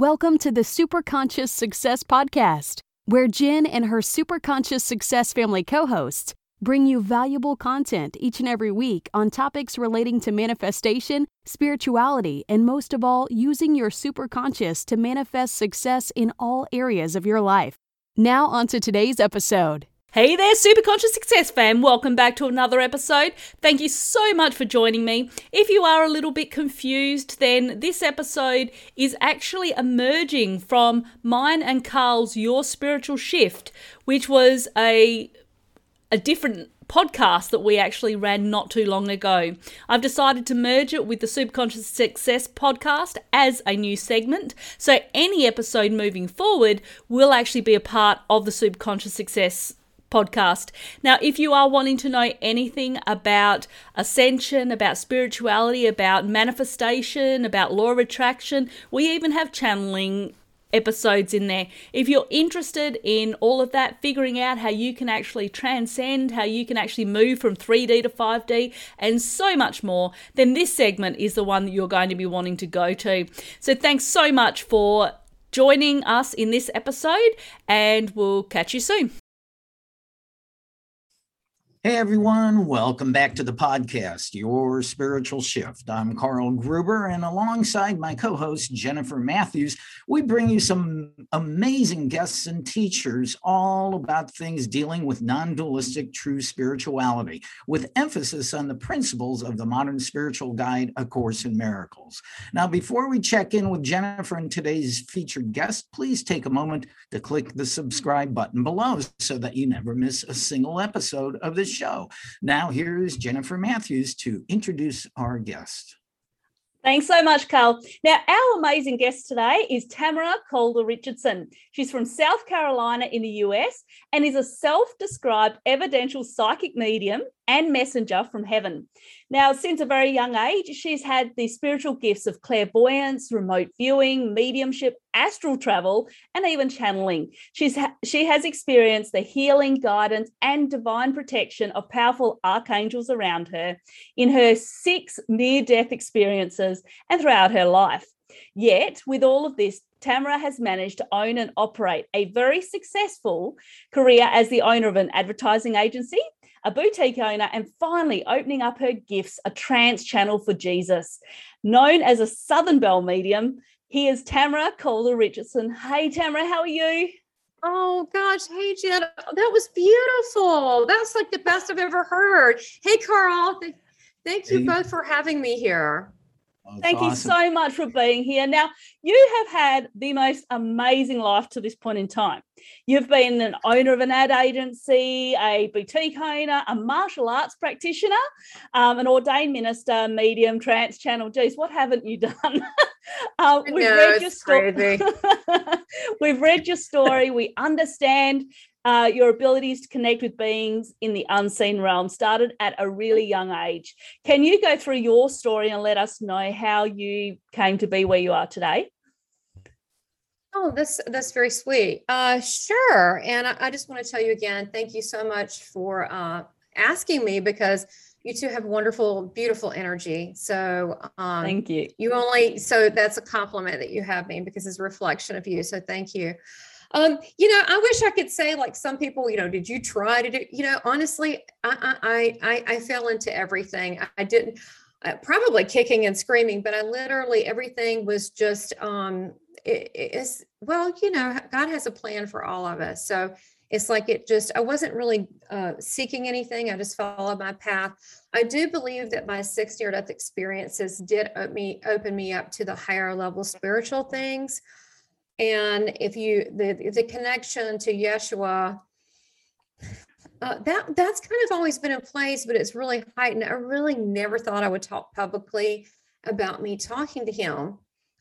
Welcome to the Superconscious Success Podcast, where Jen and her Superconscious Success family co-hosts bring you valuable content each and every week on topics relating to manifestation, spirituality, and most of all, using your superconscious to manifest success in all areas of your life. Now on to today's episode. Hey there, Superconscious Success fam. Welcome back to another episode. Thank you so much for joining me. If you are a little bit confused, then this episode is actually emerging from mine and Karl's Your Spiritual Shift, which was a different podcast that we actually ran not too long ago. I've decided to merge it with the Superconscious Success podcast as a new segment. So any episode moving forward will actually be a part of the Superconscious Success podcast. Now, if you are wanting to know anything about ascension, about spirituality, about manifestation, about law of attraction, we even have channeling episodes in there. If you're interested in all of that, figuring out how you can actually transcend, how you can actually move from 3D to 5D, and so much more, then this segment is the one that you're going to be wanting to go to. So thanks so much for joining us in this episode, and we'll catch you soon. Hey everyone, welcome back to the podcast, Your Spiritual Shift. I'm Karl Gruber, and alongside my co-host Jennifer Matthews, we bring you some amazing guests and teachers all about things dealing with non-dualistic true spirituality, with emphasis on the principles of the modern spiritual guide, A Course in Miracles. Now, before we check in with Jennifer and today's featured guest, please take a moment to click the subscribe button below so that you never miss a single episode of this show. Now here's Jennifer Matthews to introduce our guest. Thanks so much, Karl. Now, our amazing guest today is Tamara Caulder Richardson. She's from South Carolina in the US and is a self-described evidential psychic medium and messenger from heaven. Now, since a very young age, she's had the spiritual gifts of clairvoyance, remote viewing, mediumship, astral travel, and even channeling. She has experienced the healing, guidance, and divine protection of powerful archangels around her in her 6 near-death experiences and throughout her life. Yet, with all of this, Tamara has managed to own and operate a very successful career as the owner of an advertising agency, a boutique owner, and finally opening up her gifts, a trance channel for Jesus. Known as a Southern Belle Medium, here's Tamara Caulder Richardson. Hey, Tamara, how are you? Oh, gosh. Hey, Jen. That was beautiful. That's like the best I've ever heard. Hey, Karl. Thank you both for having me here. Thank you so much for being here. Now, you have had the most amazing life to this point in time. You've been an owner of an ad agency, a boutique owner, a martial arts practitioner, an ordained minister, medium, trance channel. Geez, what haven't you done? We've read your story. We understand your abilities to connect with beings in the unseen realm started at a really young age. Can you go through your story and let us know how you came to be where you are today? Oh, that's very sweet. Sure. And I just want to tell you again, thank you so much for asking me, because you two have wonderful, beautiful energy. So thank you. So that's a compliment that you have me, because it's a reflection of you. So thank you. I wish I could say, like some people, did you try to do, honestly, I fell into everything. I didn't, probably kicking and screaming, but I literally, everything was just, God has a plan for all of us. So it's like, I wasn't really seeking anything. I just followed my path. I do believe that my 6 near-death experiences did open me up to the higher level spiritual things. And if the connection to Yeshua, that's kind of always been in place, but it's really heightened. I really never thought I would talk publicly about me talking to him.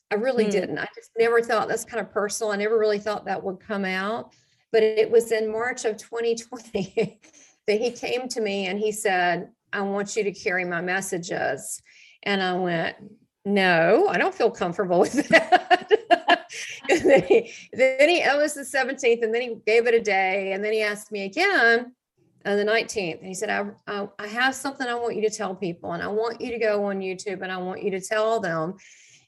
I really didn't. I just never thought, that's kind of personal. I never really thought that would come out, but it was in March of 2020 that he came to me and he said, I want you to carry my messages. And I went, no, I don't feel comfortable with that. And then it was the 17th, and then he gave it a day, and then he asked me again on the 19th, and he said, I have something I want you to tell people, and I want you to go on YouTube, and I want you to tell them.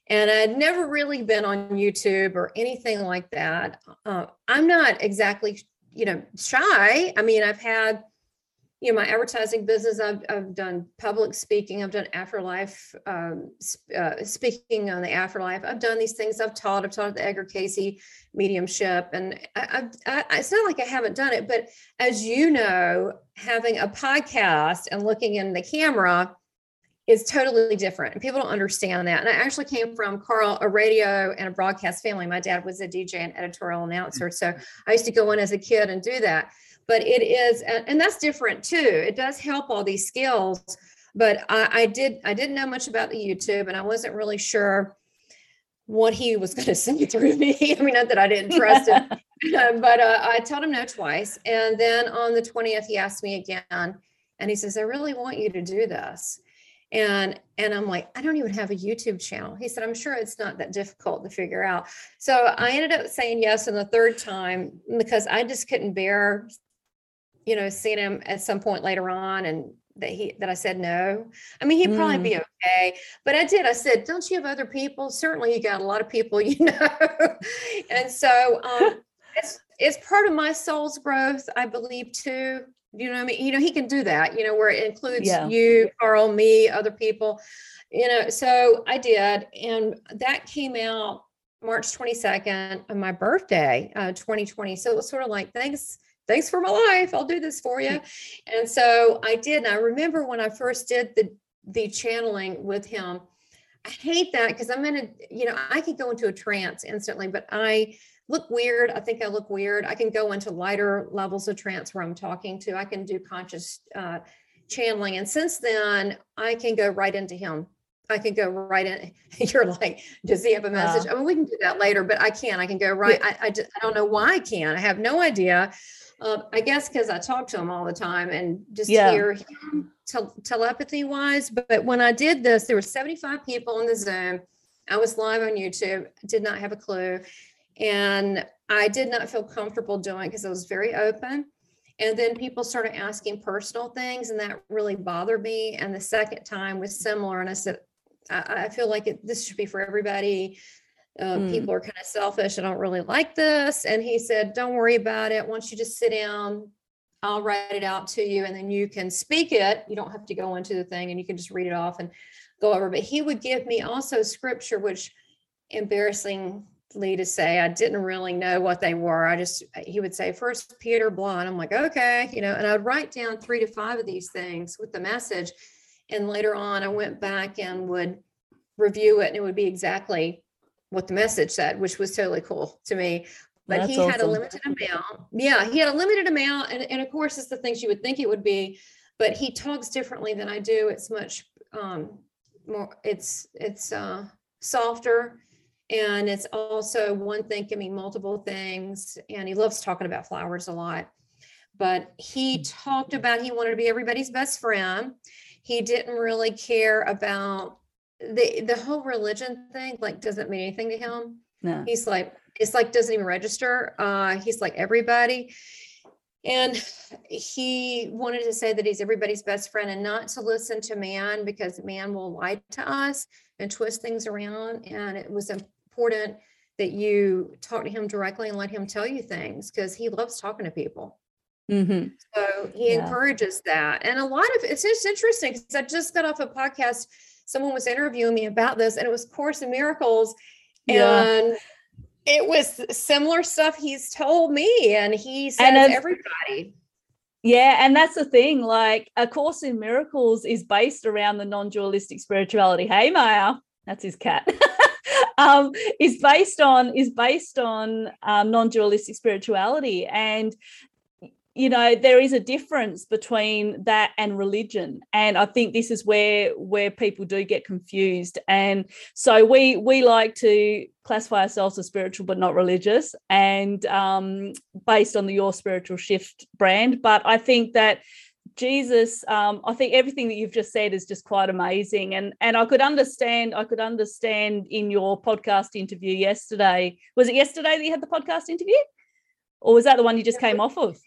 And I'd never really been on YouTube or anything like that. I'm not exactly, shy. I mean, I've had, my advertising business, I've done public speaking, I've done afterlife, speaking on the afterlife. I've done these things. I've taught at the Edgar Cayce mediumship. And I it's not like I haven't done it, but as you know, having a podcast and looking in the camera is totally different. And people don't understand that. And I actually came from a radio and a broadcast family. My dad was a DJ and editorial announcer. So I used to go in as a kid and do that. But it is, and that's different too. It does help all these skills. But I didn't know much about the YouTube, and I wasn't really sure what he was going to send through me. I mean, not that I didn't trust him, but I told him no twice. And then on the 20th, he asked me again, and he says, "I really want you to do this." And I'm like, I don't even have a YouTube channel. He said, I'm sure it's not that difficult to figure out. So I ended up saying yes on the third time because I just couldn't bear, seeing him at some point later on and that I said no. I mean, he'd probably be okay, but I did. I said, don't you have other people? Certainly you got a lot of people, And so it's part of my soul's growth, I believe, too. You know what I mean? He can do that, where it includes you, Karl, me, other people, so I did. And that came out March 22nd on my birthday, 2020. So it was sort of like, thanks for my life. I'll do this for you. And so I did. And I remember when I first did the channeling with him, I hate that because I could go into a trance instantly, but I think I look weird. I can go into lighter levels of trance where I'm talking to. I can do conscious channeling. And since then, I can go right into him. I can go right in. You're like, does he have a message? I mean, we can do that later, but I can go right. Yeah. I don't know why I can. I have no idea. I guess because I talk to him all the time and just hear him telepathy wise. But when I did this, there were 75 people on the Zoom. I was live on YouTube. Did not have a clue. And I did not feel comfortable doing it because I was very open. And then people started asking personal things, and that really bothered me. And the second time was similar. And I said, I feel like this should be for everybody. People are kind of selfish. I don't really like this. And he said, don't worry about it. Once you just sit down, I'll write it out to you. And then you can speak it. You don't have to go into the thing, and you can just read it off and go over. But he would give me also scripture, which embarrassing to say I didn't really know what they were. He would say First Peter blah, and I'm like, okay, and I would write down 3 to 5 of these things with the message. And later on, I went back and would review it, and it would be exactly what the message said, which was totally cool to me. But that's awesome. Had a limited amount. Yeah, he had a limited amount. And of course, it's the things you would think it would be, but he talks differently than I do. It's much more, it's softer. And it's also one thing can mean multiple things. And he loves talking about flowers a lot. But he talked about he wanted to be everybody's best friend. He didn't really care about the whole religion thing, like doesn't mean anything to him. No. He's like, it's like doesn't even register. He's like everybody. And he wanted to say that he's everybody's best friend and not to listen to man, because man will lie to us and twist things around. And it was important that you talk to him directly and let him tell you things, because he loves talking to people. Mm-hmm. So he encourages that. And a lot of it's just interesting because I just got off a podcast. Someone was interviewing me about this, and it was Course in Miracles. And it was similar stuff he's told me, and he says everybody. Yeah, and that's the thing. Like, A Course in Miracles is based around the non-dualistic spirituality. Hey, Maya, that's his cat. Is based on non-dualistic spirituality, and there is a difference between that and religion. And I think this is where people do get confused. And so we like to classify ourselves as spiritual but not religious, and based on the Your Spiritual Shift brand. But I think that Jesus, I think everything that you've just said is just quite amazing. And I could understand in your podcast interview yesterday. Was it yesterday that you had the podcast interview? Or was that the one you just came off of?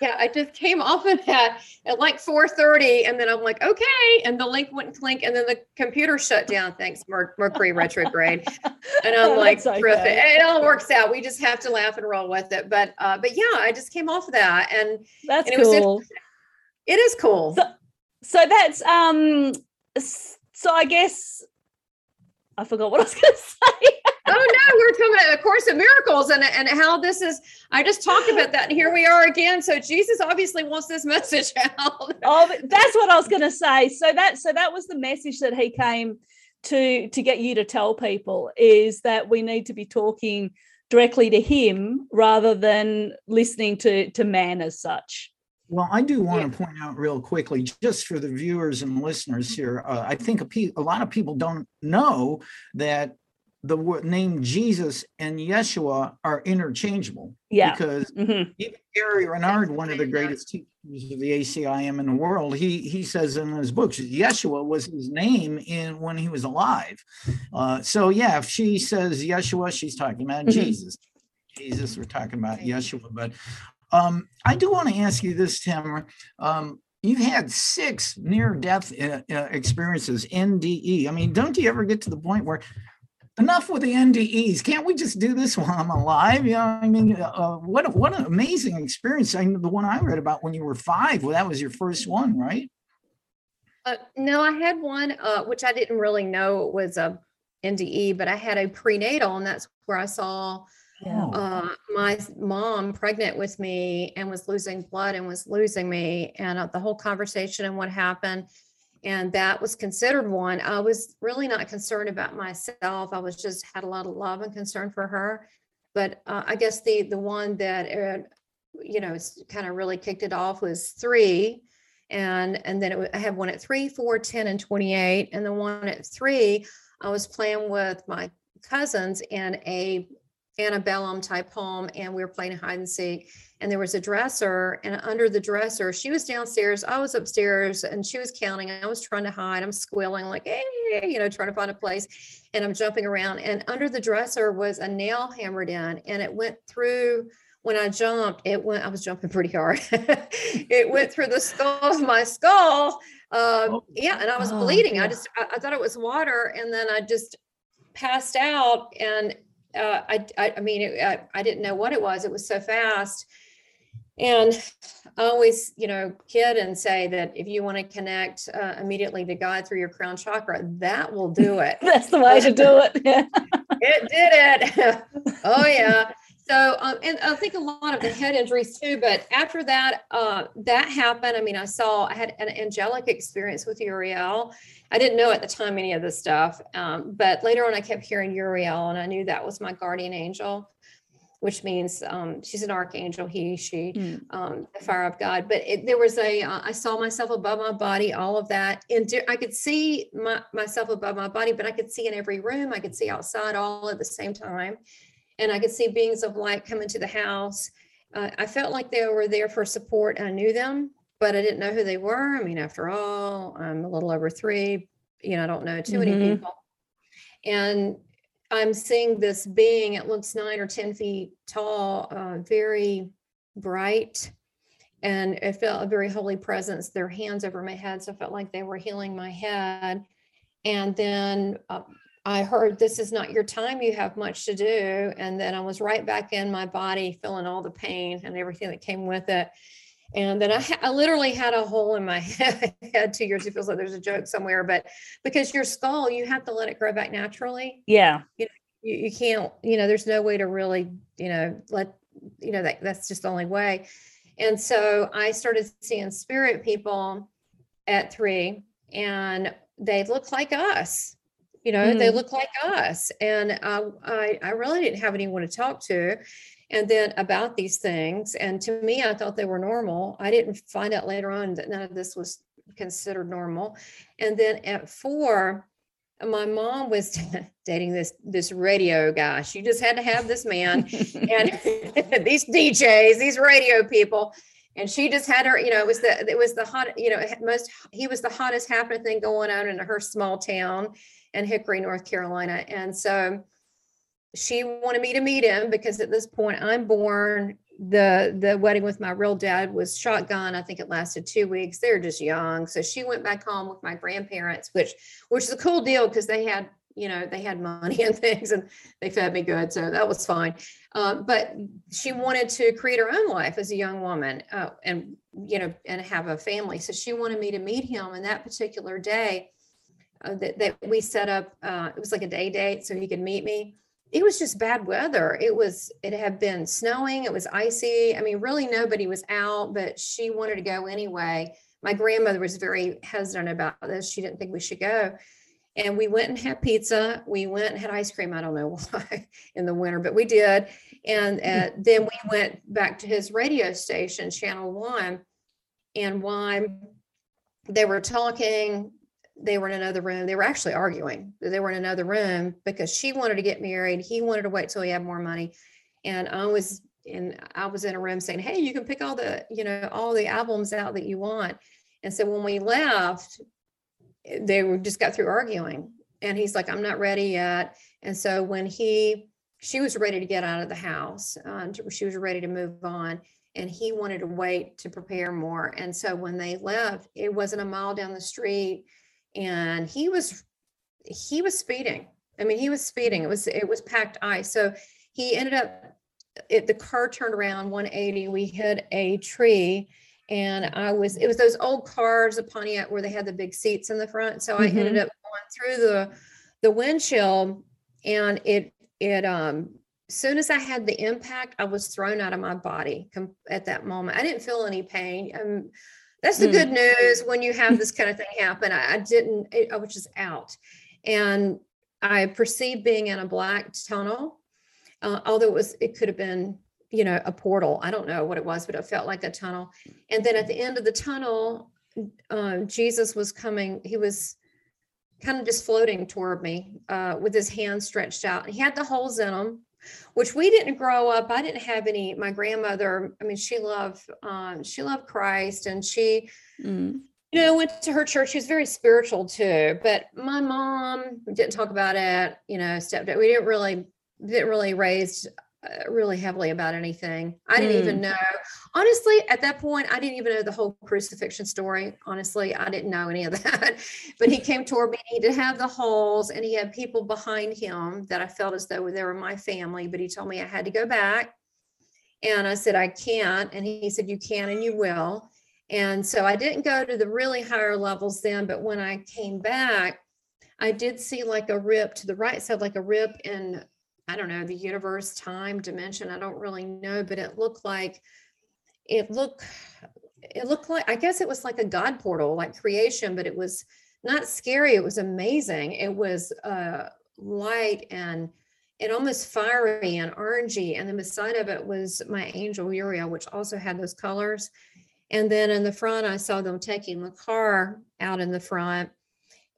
Yeah, I just came off of that at like 4:30, and then I'm like, okay, and the link wouldn't click, and then the computer shut down. Thanks, Mercury retrograde. And I'm like, terrific. It all works out. We just have to laugh and roll with it. But yeah, I just came off of that, and that's and it cool. It is cool. So that's so I guess I forgot what I was going to say. Oh no, we're talking about A Course in Miracles and how this is, I just talked about that and here we are again. So Jesus obviously wants this message out. Oh, that's what I was going to say. So that was the message that he came to get you to tell people, is that we need to be talking directly to him rather than listening to man as such. Well, I do want to point out real quickly, just for the viewers and listeners here, I think a lot of people don't know that the name Jesus and Yeshua are interchangeable. Yeah. Because even Gary Renard, one of the greatest teachers of the ACIM in the world, he says in his books, Yeshua was his name when he was alive. So yeah, if she says Yeshua, she's talking about Jesus. Jesus, we're talking about Yeshua. But I do want to ask you this, Tamara. You've had 6 near-death experiences, NDE. I mean, don't you ever get to the point where enough with the NDEs? Can't we just do this while I'm alive? You know, I mean, what an amazing experience! I mean, the one I read about when you were 5. Well, that was your first one, right? No, I had one which I didn't really know was a NDE, but I had a prenatal, and that's where I saw my mom pregnant with me and was losing blood and was losing me, and the whole conversation and what happened. And that was considered one. I was really not concerned about myself. I was just had a lot of love and concern for her. But I guess the one that, it's kind of really kicked it off was 3. And then I had one at 3, 4, 10, and 28. And the one at 3, I was playing with my cousins in a antebellum type home, and we were playing hide and seek, and there was a dresser, and under the dresser, she was downstairs, I was upstairs, and she was counting, and I was trying to hide. I'm squealing like, hey, trying to find a place, and I'm jumping around, and under the dresser was a nail hammered in, and it went through. When I jumped, I was jumping pretty hard. It went through the skull of my skull. And I was bleeding. Yeah. I thought it was water, and then I just passed out, and I didn't know what it was. It was so fast. And I always, kid and say that if you want to connect immediately to God through your crown chakra, that will do it. That's the way to do it. Yeah. It did it. Oh, yeah. So, and I think a lot of the head injuries too, but after that, that happened. I mean, I had an angelic experience with Uriel. I didn't know at the time any of this stuff, but later on I kept hearing Uriel, and I knew that was my guardian angel, which means she's an archangel, the fire of God. But there was I saw myself above my body, all of that. And I could see myself above my body, but I could see in every room, I could see outside all at the same time. And I could see beings of light come into the house. I felt like they were there for support. I knew them, but I didn't know who they were. I mean, after all, I'm a little over 3. I don't know too many people. And I'm seeing this being. It looks 9 or 10 feet tall, very bright, and it felt a very holy presence. Their hands over my head, so I felt like they were healing my head. And then I heard, this is not your time, you have much to do. And then I was right back in my body, feeling all the pain and everything that came with it. And then I literally had a hole in my head 2 years. It feels like there's a joke somewhere, but because your skull, you have to let it grow back naturally. Yeah. You can't, there's no way to really, that's just the only way. And so I started seeing spirit people at 3, and they looked like us. They look like us. And I really didn't have anyone to talk to. And then about these things. And to me, I thought they were normal. I didn't find out later on that none of this was considered normal. And then at 4, my mom was dating this radio guy. She just had to have this man and these DJs, these radio people. And she just had her, he was the hottest happening thing going on in her small town in Hickory, North Carolina. And so she wanted me to meet him because at this point I'm born, the wedding with my real dad was shotgun. I think it lasted 2 weeks. They were just young. So she went back home with my grandparents, which is a cool deal because they had, you know, they had money and things and they fed me good. So that was fine. But she wanted to create her own life as a young woman and, you know, and have a family. So she wanted me to meet him. And that particular day that we set up, it was like a day date so he could meet me. It was just bad weather. It had been snowing. It was icy. I mean, really nobody was out, but she wanted to go anyway. My grandmother was very hesitant about this. She didn't think we should go. And we went and had pizza. We went and had ice cream. I don't know why in the winter, but we did. And then we went back to his radio station, Channel One, and while they were talking, they were in another room. They were actually arguing. They were in another room because she wanted to get married. He wanted to wait till he had more money. And I was in a room saying, hey, you can pick all the, you know, all the albums out that you want. And so when we left, they were just got through arguing. And he's like, I'm not ready yet. And so when she was ready to get out of the house, she was ready to move on. And he wanted to wait to prepare more. And so when they left, it wasn't a mile down the street. And he was speeding. I mean, he was speeding. It was packed ice. So he ended up, the car turned around 180. We hit a tree, and it was those old cars, the Pontiac, where they had the big seats in the front. So I ended up going through the windshield, and as soon as I had the impact, I was thrown out of my body at that moment. I didn't feel any pain. That's the good news when you have this kind of thing happen. I was just out. And I perceived being in a black tunnel, although it could have been, you know, a portal. I don't know what it was, but it felt like a tunnel. And then at the end of the tunnel, Jesus was coming. He was kind of just floating toward me with his hands stretched out. He had the holes in them, which we didn't grow up. I didn't have any. My grandmother, I mean, she loved Christ, and she, you know, went to her church. She was very spiritual too, but my mom didn't talk about it, you know, stepdad. We didn't really raised really heavily about anything. I didn't even know, honestly, at that point, I didn't even know the whole crucifixion story. Honestly, I didn't know any of that, but he came toward me. He did have the holes, and he had people behind him that I felt as though they were my family, but he told me I had to go back, and I said, I can't. And he said, you can, and you will. And so I didn't go to the really higher levels then, but when I came back, I did see like a rip to the right side, like a rip in, I don't know, the universe, time, dimension. I don't really know, but it looked like, I guess it was like a God portal, like creation, but it was not scary. It was amazing. It was light and it almost fiery and orangey. And then beside of it was my angel Uriel, which also had those colors. And then in the front, I saw them taking the car out in the front,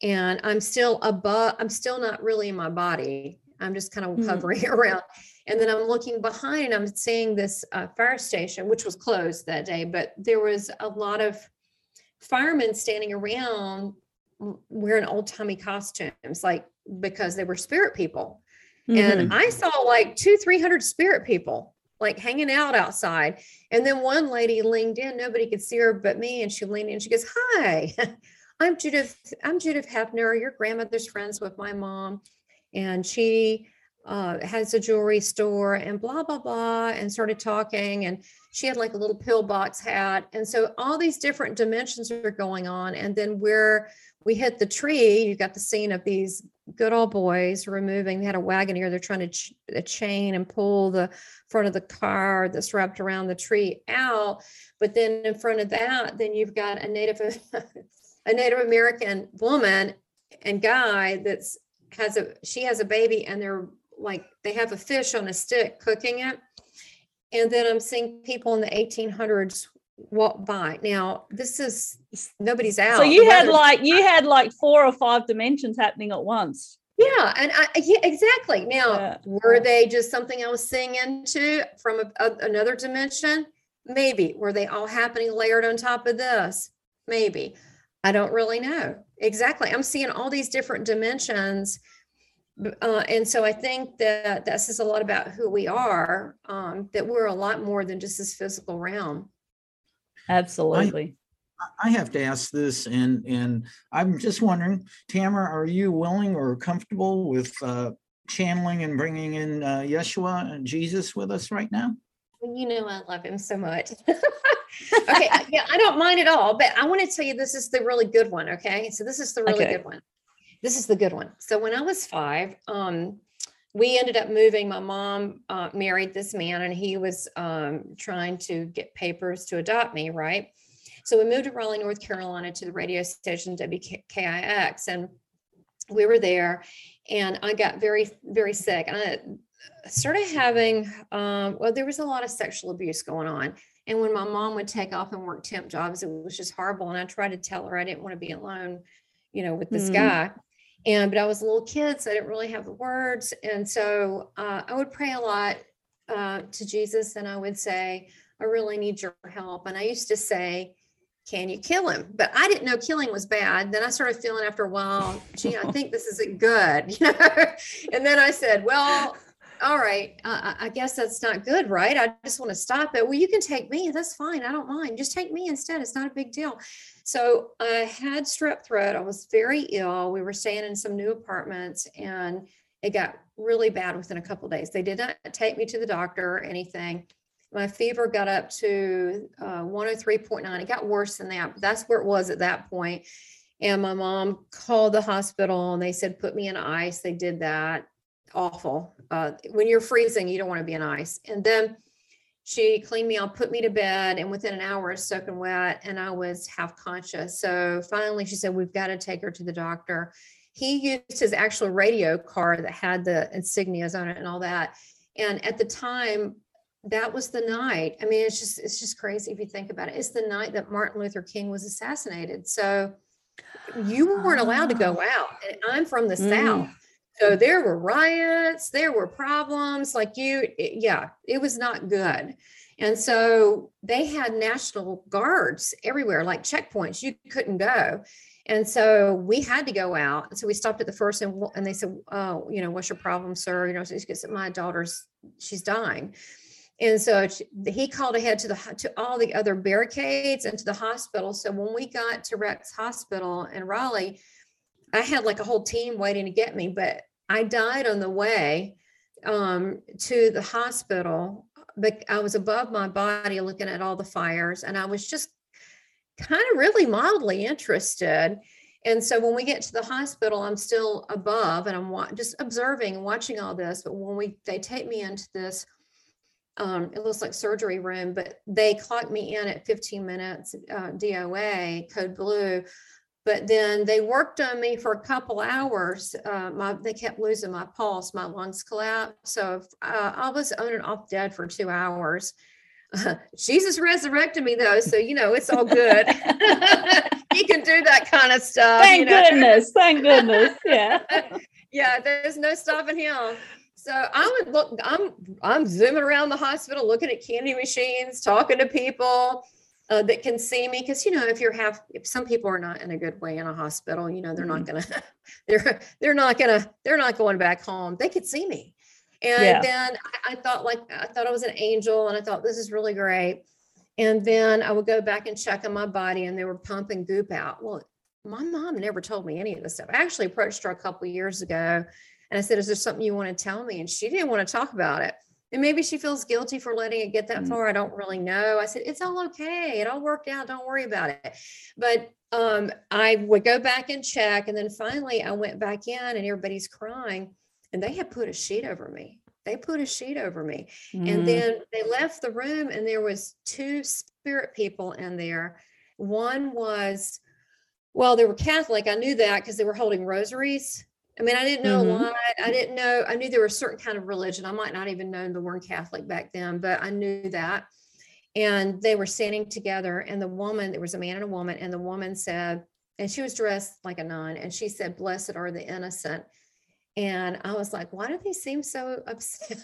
and I'm still not really in my body. I'm just kind of hovering around. And then I'm looking behind, I'm seeing this fire station, which was closed that day, but there was a lot of firemen standing around wearing old-timey costumes, like, because they were spirit people. And I saw like 200-300 spirit people like hanging out outside. And then one lady leaned in, nobody could see her but me. And she leaned in, she goes, hi, I'm Judith Hefner. Your grandmother's friends with my mom. And she has a jewelry store and blah, blah, blah, and started talking. And she had like a little pillbox hat. And so all these different dimensions are going on. And then where we hit the tree, you got the scene of these good old boys removing, they had a Wagoneer. They're trying to chain and pull the front of the car that's wrapped around the tree out. But then in front of that, then you've got a Native American woman and guy that's, she has a baby, and they're like, they have a fish on a stick cooking it. And then I'm seeing people in the 1800s walk by. Now this is, nobody's out. So you had like 4 or 5 dimensions happening at once. Yeah. And exactly. Now, were they just something I was seeing into from another dimension? Maybe. Were they all happening layered on top of this? Maybe. I don't really know. Exactly. I'm seeing all these different dimensions And so I think that that says a lot about who we are, that we're a lot more than just this physical realm. Absolutely. I have to ask this, and I'm just wondering, Tamara, are you willing or comfortable with channeling and bringing in Yeshua and Jesus with us right now? You know, I love him so much. Okay. Yeah, I don't mind at all, but I want to tell you, this is the really good one. Okay. So this is the really good one. This is the good one. So when I was 5, we ended up moving. My mom married this man, and he was trying to get papers to adopt me. Right. So we moved to Raleigh, North Carolina, to the radio station WKIX. And we were there, and I got very, very sick. And I started having, there was a lot of sexual abuse going on. And when my mom would take off and work temp jobs, it was just horrible. And I tried to tell her I didn't want to be alone, you know, with this guy. But I was a little kid, so I didn't really have the words. And so I would pray a lot to Jesus, and I would say, I really need your help. And I used to say, can you kill him? But I didn't know killing was bad. Then I started feeling after a while, gee, I think this isn't good. You know? And then I said, well, all right, I guess that's not good, right? I just want to stop it. Well, you can take me. That's fine. I don't mind. Just take me instead. It's not a big deal. So I had strep throat. I was very ill. We were staying in some new apartments, and it got really bad within a couple of days. They did not take me to the doctor or anything. My fever got up to 103.9. It got worse than that, but that's where it was at that point. And my mom called the hospital, and they said, put me in ice. They did that. Awful. When you're freezing, you don't want to be in ice. And then she cleaned me up, put me to bed, and within an hour, soaking wet, and I was half conscious. So finally she said, we've got to take her to the doctor. He used his actual radio car that had the insignias on it and all that. And at the time, that was the night. I mean, it's just crazy if you think about it. It's the night that Martin Luther King was assassinated. So you weren't allowed to go out. And I'm from the South. So there were riots, there were problems, it was not good. And so they had National Guards everywhere, like checkpoints. You couldn't go. And so we had to go out. And so we stopped at the first, and they said, oh, you know, what's your problem, sir? You know, so my daughter's, she's dying. And so he called ahead to all the other barricades and to the hospital. So when we got to Rex Hospital in Raleigh, I had like a whole team waiting to get me, but I died on the way to the hospital. But I was above my body looking at all the fires, and I was just kind of really mildly interested. And so when we get to the hospital, I'm still above, and I'm just observing, watching all this. But when they take me into this, it looks like surgery room, but they clocked me in at 15 minutes, DOA, code blue. But then they worked on me for a couple hours. They kept losing my pulse, my lungs collapsed. So I was on and off dead for 2 hours. Jesus resurrected me though. So, you know, it's all good. He can do that kind of stuff. Thank goodness. Yeah. Yeah. There's no stopping him. So I would look, I'm zooming around the hospital, looking at candy machines, talking to people that can see me. Cause you know, if some people are not in a good way in a hospital, you know, they're not going to, they're not going back home. They could see me. And then I thought I was an angel, and I thought, this is really great. And then I would go back and check on my body, and they were pumping goop out. Well, my mom never told me any of this stuff. I actually approached her a couple of years ago, and I said, is there something you want to tell me? And she didn't want to talk about it. And maybe she feels guilty for letting it get that far. I don't really know. I said, it's all okay. It all worked out. Don't worry about it. But I would go back and check. And then finally I went back in, and everybody's crying, and they had put a sheet over me. And then they left the room, and there was 2 spirit people in there. One was, well, they were Catholic. I knew that because they were holding rosaries. I mean, I didn't know a lot. I knew there was a certain kind of religion. I might not even know the word Catholic back then, but I knew that. And they were standing together, and there was a man and a woman, and the woman said, and she was dressed like a nun, and she said, blessed are the innocent. And I was like, why do they seem so upset?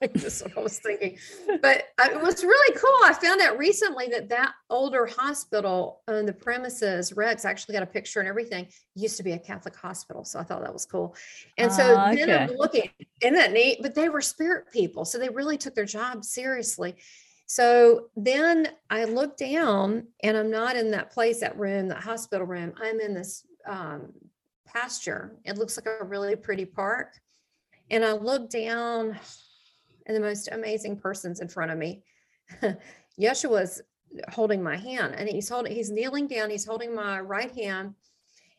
Like, that's what I was thinking. But it was really cool. I found out recently that that older hospital on the premises, Rex, actually got a picture and everything, used to be a Catholic hospital. So I thought that was cool. And so then I'm looking, isn't that neat? But they were spirit people. So they really took their job seriously. So then I looked down and I'm not in that place, that room, that hospital room. I'm in this pasture. It looks like a really pretty park. And I look down and the most amazing person's in front of me. Yeshua's holding my hand, and he's kneeling down. He's holding my right hand,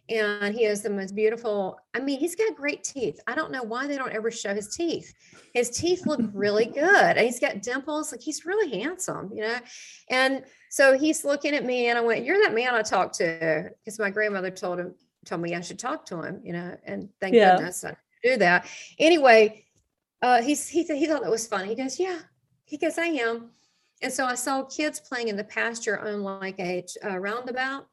and he is the most beautiful. I mean, he's got great teeth. I don't know why they don't ever show his teeth. His teeth look really good. And he's got dimples. Like, he's really handsome, you know? And so he's looking at me, and I went, "You're that man I talked to," because my grandmother told me I should talk to him, you know, and thank goodness I do that. Anyway, he thought that was funny. He goes, "Yeah." He goes, "I am." And so I saw kids playing in the pasture on like a roundabout,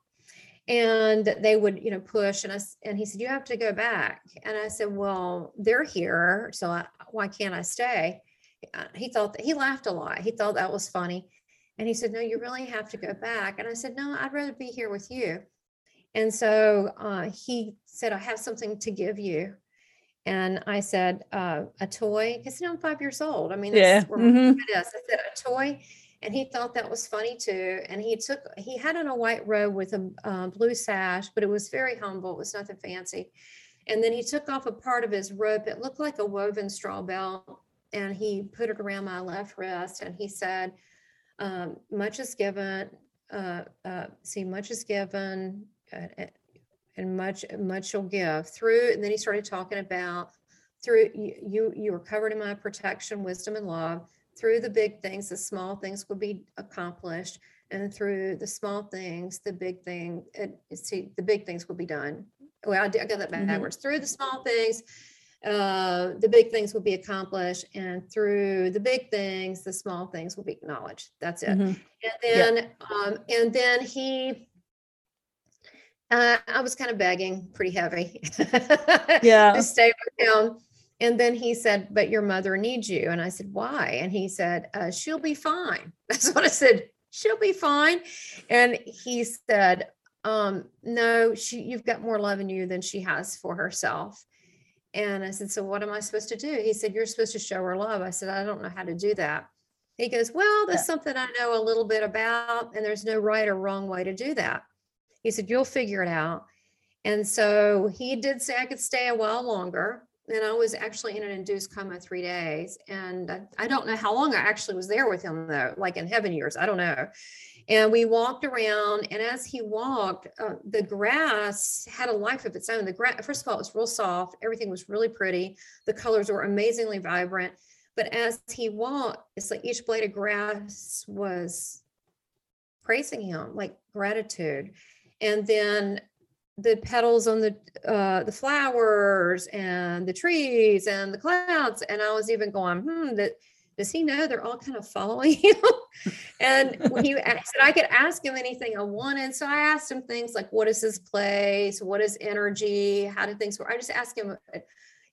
and they would, you know, push. And he said, "You have to go back." And I said, "Well, they're here, so why can't I stay?" He laughed a lot. He thought that was funny. And he said, "No, you really have to go back." And I said, "No, I'd rather be here with you." And so he said, "I have something to give you." And I said, "A toy?" Because, you know, I'm 5 years old. I mean, that's where it is. I said, "A toy?" And he thought that was funny too. And he had on a white robe with a blue sash, but it was very humble. It was nothing fancy. And then he took off a part of his rope. It looked like a woven straw belt. And he put it around my left wrist. And he said, much is given, and much shall give through. And then he started talking about through you were covered in my protection, wisdom, and love. Through the big things, the small things will be accomplished, and through the small things, the big things will be done. Well, I got that backwards. Mm-hmm. Through the small things, the big things will be accomplished, and through the big things, the small things will be acknowledged. That's it. Mm-hmm. And then he. I was kind of begging pretty heavy to stay with him. And then he said, "But your mother needs you." And I said, "Why?" And he said, "She'll be fine." That's what I said. "She'll be fine." And he said, "No, you've got more love in you than she has for herself." And I said, "So what am I supposed to do?" He said, "You're supposed to show her love." I said, "I don't know how to do that." He goes, "Well, that's something I know a little bit about, and there's no right or wrong way to do that." He said, "You'll figure it out." And so he did say I could stay a while longer. And I was actually in an induced coma 3 days. And I don't know how long I actually was there with him, though, like in heaven years. I don't know. And we walked around. And as he walked, the grass had a life of its own. First of all, it was real soft. Everything was really pretty. The colors were amazingly vibrant. But as he walked, it's like each blade of grass was praising him, like gratitude. And then the petals on the flowers and the trees and the clouds. And I was even going, does he know they're all kind of following him? And when he said I could ask him anything I wanted. So I asked him things like, what is his place? What is energy? How do things work? I just asked him,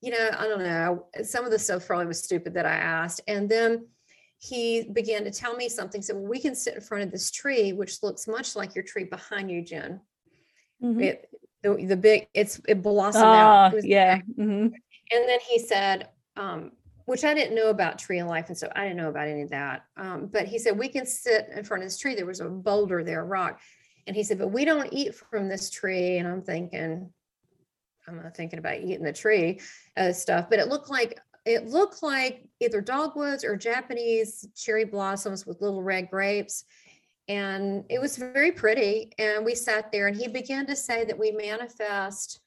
you know, I don't know. Some of the stuff probably was stupid that I asked. And then he began to tell me something. So we can sit in front of this tree, which looks much like your tree behind you, Jen. Mm-hmm. It blossomed out. Mm-hmm. And then he said, which I didn't know about tree and life. And so I didn't know about any of that. But he said, we can sit in front of this tree. There was a boulder there, a rock. And he said, but we don't eat from this tree. And I'm thinking, I'm not thinking about eating the tree stuff, but it looked like either dogwoods or Japanese cherry blossoms with little red grapes. And it was very pretty. And we sat there, and he began to say that we manifest,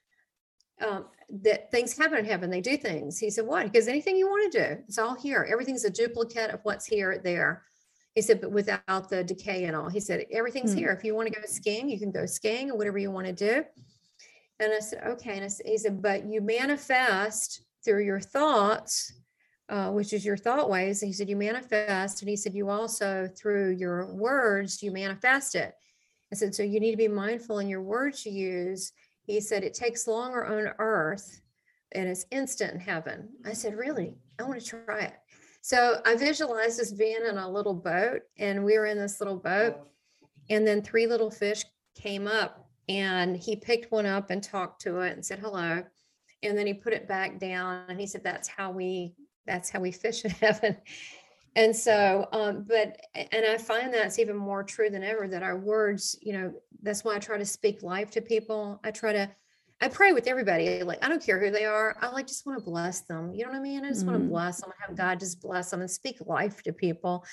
that things happen in heaven. They do things. He said, what? He goes, anything you want to do. It's all here. Everything's a duplicate of what's here there. He said, but without the decay and all. He said, everything's here. If you want to go skiing, you can go skiing or whatever you want to do. And I said, okay. And he said, but you manifest through your thoughts, which is your thought waves. And he said, you manifest. And he said, you also, through your words, you manifest it. I said, so you need to be mindful in your words you use. He said, it takes longer on earth and it's instant in heaven. I said, really? I want to try it. So I visualized us being in a little boat, and we were in this little boat, and then three little fish came up, and he picked one up and talked to it and said, hello. And then he put it back down, and he said, that's how we fish in heaven. And so, and I find that's even more true than ever, that our words, you know, that's why I try to speak life to people. I pray with everybody. Like, I don't care who they are. I like, just want to bless them. You know what I mean? I just want to bless them, have God just bless them and speak life to people.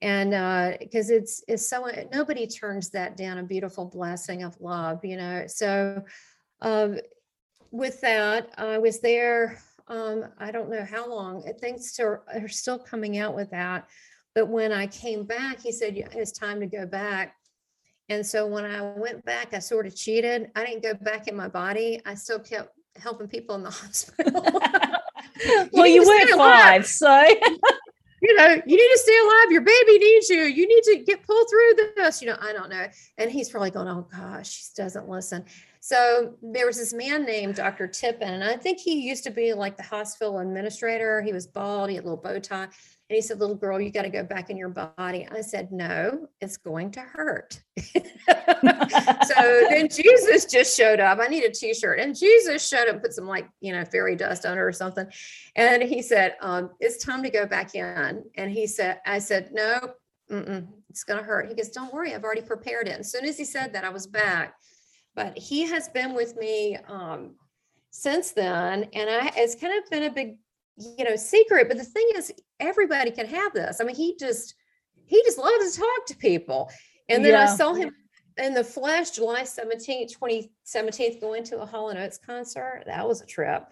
And, cause it's so, nobody turns that down, a beautiful blessing of love, you know? So, with that, I was there. I don't know how long. Things are still coming out with that. But when I came back, he said, it's time to go back. And so when I went back, I sort of cheated. I didn't go back in my body. I still kept helping people in the hospital. Well, you weren't alive, so. You know, you need to stay alive. Your baby needs you. You need to get pulled through this. You know, I don't know. And he's probably going, oh, gosh, she doesn't listen. So there was this man named Dr. Tippin, and I think he used to be like the hospital administrator. He was bald. He had a little bow tie. And he said, little girl, you got to go back in your body. I said, no, it's going to hurt. So then Jesus just showed up. I need a t-shirt. And Jesus showed up, put some like, you know, fairy dust on her or something. And he said, it's time to go back in. And he said, I said, no, it's going to hurt. He goes, don't worry. I've already prepared it. And as soon as he said that, I was back. But he has been with me since then. And it's kind of been a big, you know, secret. But the thing is, everybody can have this. I mean, he just loves to talk to people. And then I saw him in the flesh, July 17th, 2017, going to a Hall & Oates concert. That was a trip.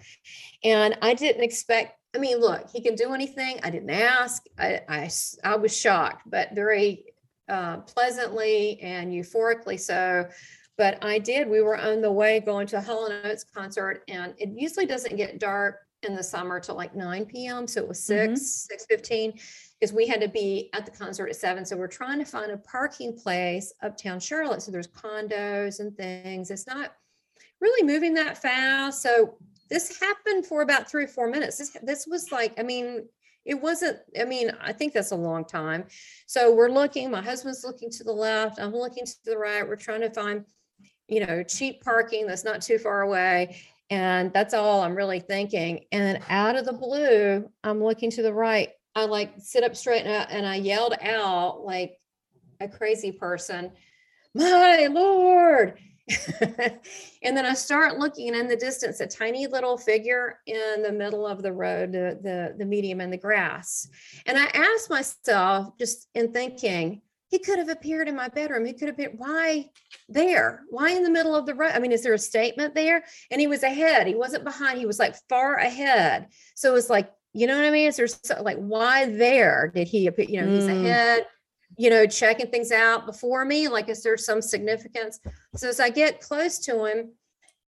And I didn't expect, I mean, look, he can do anything. I didn't ask. I was shocked, but very pleasantly and euphorically so. But I did. We were on the way going to a Hall & Oates concert, and it usually doesn't get dark in the summer till like 9 p.m. So it was 6:15, because we had to be at the concert at 7. So we're trying to find a parking place uptown Charlotte. So there's condos and things. It's not really moving that fast. So this happened for about 3 or 4 minutes. This was like, I mean, it wasn't, I mean, I think that's a long time. So we're looking, my husband's looking to the left, I'm looking to the right. We're trying to find, you know, cheap parking that's not too far away. And that's all I'm really thinking. And out of the blue, I'm looking to the right. I like sit up straight and I yelled out like a crazy person, my Lord. And then I start looking in the distance, a tiny little figure in the middle of the road, the medium in the grass. And I asked myself, just in thinking, he could have appeared in my bedroom. He could have been, why there? Why in the middle of the road? I mean, is there a statement there? And he was ahead. He wasn't behind. He was like far ahead. So it was like, you know what I mean? Is there like, why there did he appear? You know, he's ahead, you know, checking things out before me. Like, is there some significance? So as I get close to him,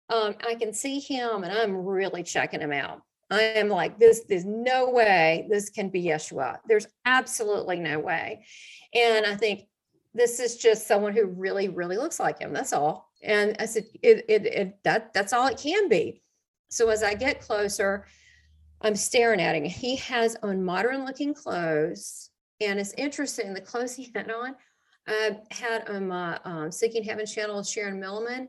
I can see him, and I'm really checking him out. I am like, there's no way this can be Yeshua. There's absolutely no way. And I think this is just someone who really, really looks like him. That's all. And I said, that's all it can be. So as I get closer, I'm staring at him. He has on modern looking clothes. And it's interesting, the clothes he had on, I had on my Seeking Heaven channel with Sharon Millman.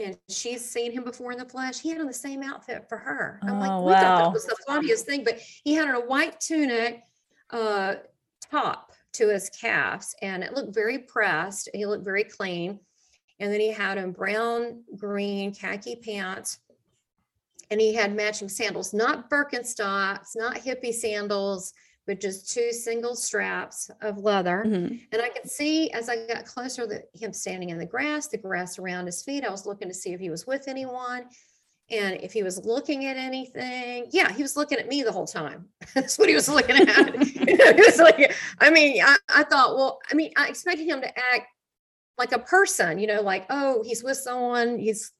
And she's seen him before in the flesh. He had on the same outfit for her. I'm like, we thought that was the funniest thing, but he had on a white tunic top to his calves, and it looked very pressed. He looked very clean. And then he had on brown, green, khaki pants, and he had matching sandals, not Birkenstocks, not hippie sandals, but just two single straps of leather. And I could see as I got closer that him standing in the grass around his feet. I was looking to see if he was with anyone and if he was looking at anything. Yeah, he was looking at me the whole time. That's what he was looking at. It was like, I mean, I thought, well, I mean, I expected him to act like a person, you know, like, oh, he's with someone, he's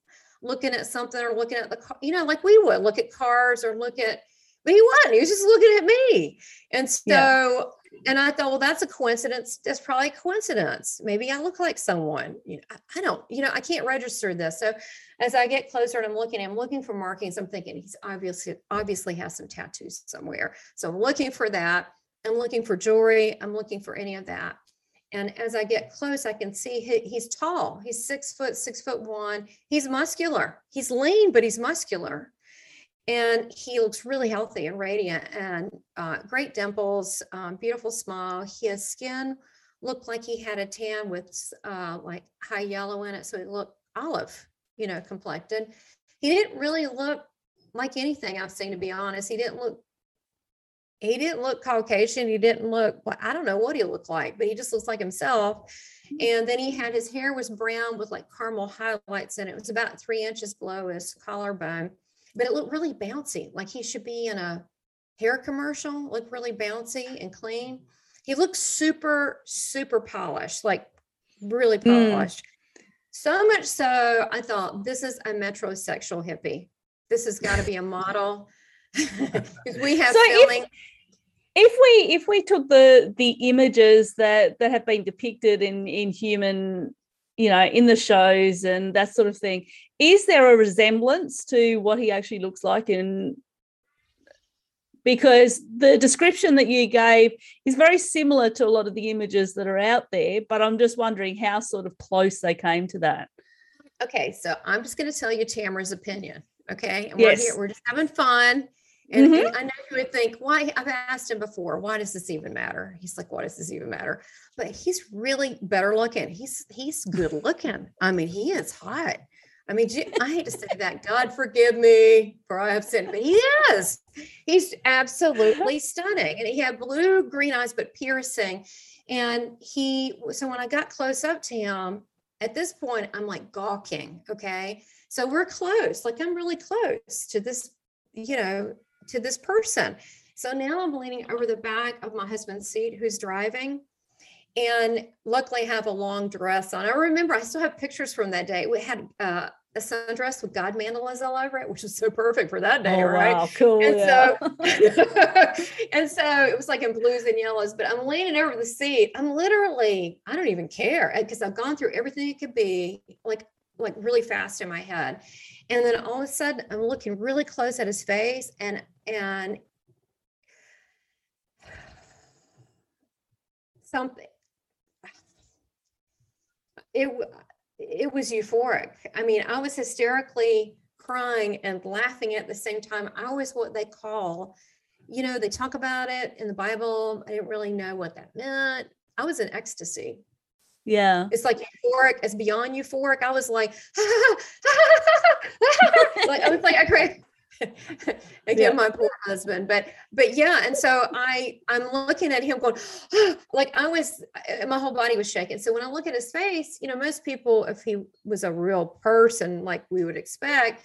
looking at something or looking at the car, you know, like we would look at cars or look at But he wasn't. He was just looking at me. And so, and I thought, well, that's a coincidence. That's probably a coincidence. Maybe I look like someone. You know, I don't, you know, I can't register this. So as I get closer and I'm looking for markings, I'm thinking he's obviously has some tattoos somewhere. So I'm looking for that. I'm looking for jewelry. I'm looking for any of that. And as I get close, I can see he's tall. He's 6 foot, 6'1". He's muscular. He's lean, but he's muscular. And he looks really healthy and radiant, and great dimples, beautiful smile. His skin looked like he had a tan with like high yellow in it. So it looked olive, you know, complected. He didn't really look like anything I've seen, to be honest. He didn't look Caucasian. He didn't look, well, I don't know what he looked like, but he just looks like himself. And then he had, his hair was brown with like caramel highlights in it. It was about 3 inches below his collarbone, but it looked really bouncy. Like he should be in a hair commercial, looked really bouncy and clean. He looked super, super polished, like really polished. So much so I thought, this is a metrosexual hippie. This has got to be a model. We have so filming. If we took the images that have been depicted in human, you know, in the shows and that sort of thing, is there a resemblance to what he actually looks like? In because the description that you gave is very similar to a lot of the images that are out there, but I'm just wondering how sort of close they came to that. Okay, so I'm just going to tell you Tamara's opinion. Okay, and yes, we're just having fun. And mm-hmm. I know you would think, why? I've asked him before, why does this even matter? He's like, why does this even matter? But he's really better looking. He's good looking. I mean, he is hot. I mean, I hate to say that. God forgive me for I have sinned, but he is. He's absolutely stunning. And he had blue, green eyes, but piercing. And so when I got close up to him, at this point, I'm like gawking. Okay. So we're close. Like I'm really close to this, you know, to this person. So now I'm leaning over the back of my husband's seat, who's driving, and luckily have a long dress on. I remember I still have pictures from that day. We had a sundress with God mandalas all over it, which was so perfect for that day, right? Wow, cool. And so, and so it was like in blues and yellows, but I'm leaning over the seat. I'm literally, I don't even care, because I've gone through everything it could be, like really fast in my head. And then all of a sudden I'm looking really close at his face, and something, it was euphoric. I mean, I was hysterically crying and laughing at the same time. I was what they call, you know, they talk about it in the Bible. I didn't really know what that meant. I was in ecstasy. Yeah. It's like euphoric. It's beyond euphoric. I was like, like I was like, I cried. Again, my poor husband, but yeah. And so I'm looking at him going, like my whole body was shaking. So when I look at his face, you know, most people, if he was a real person, like we would expect,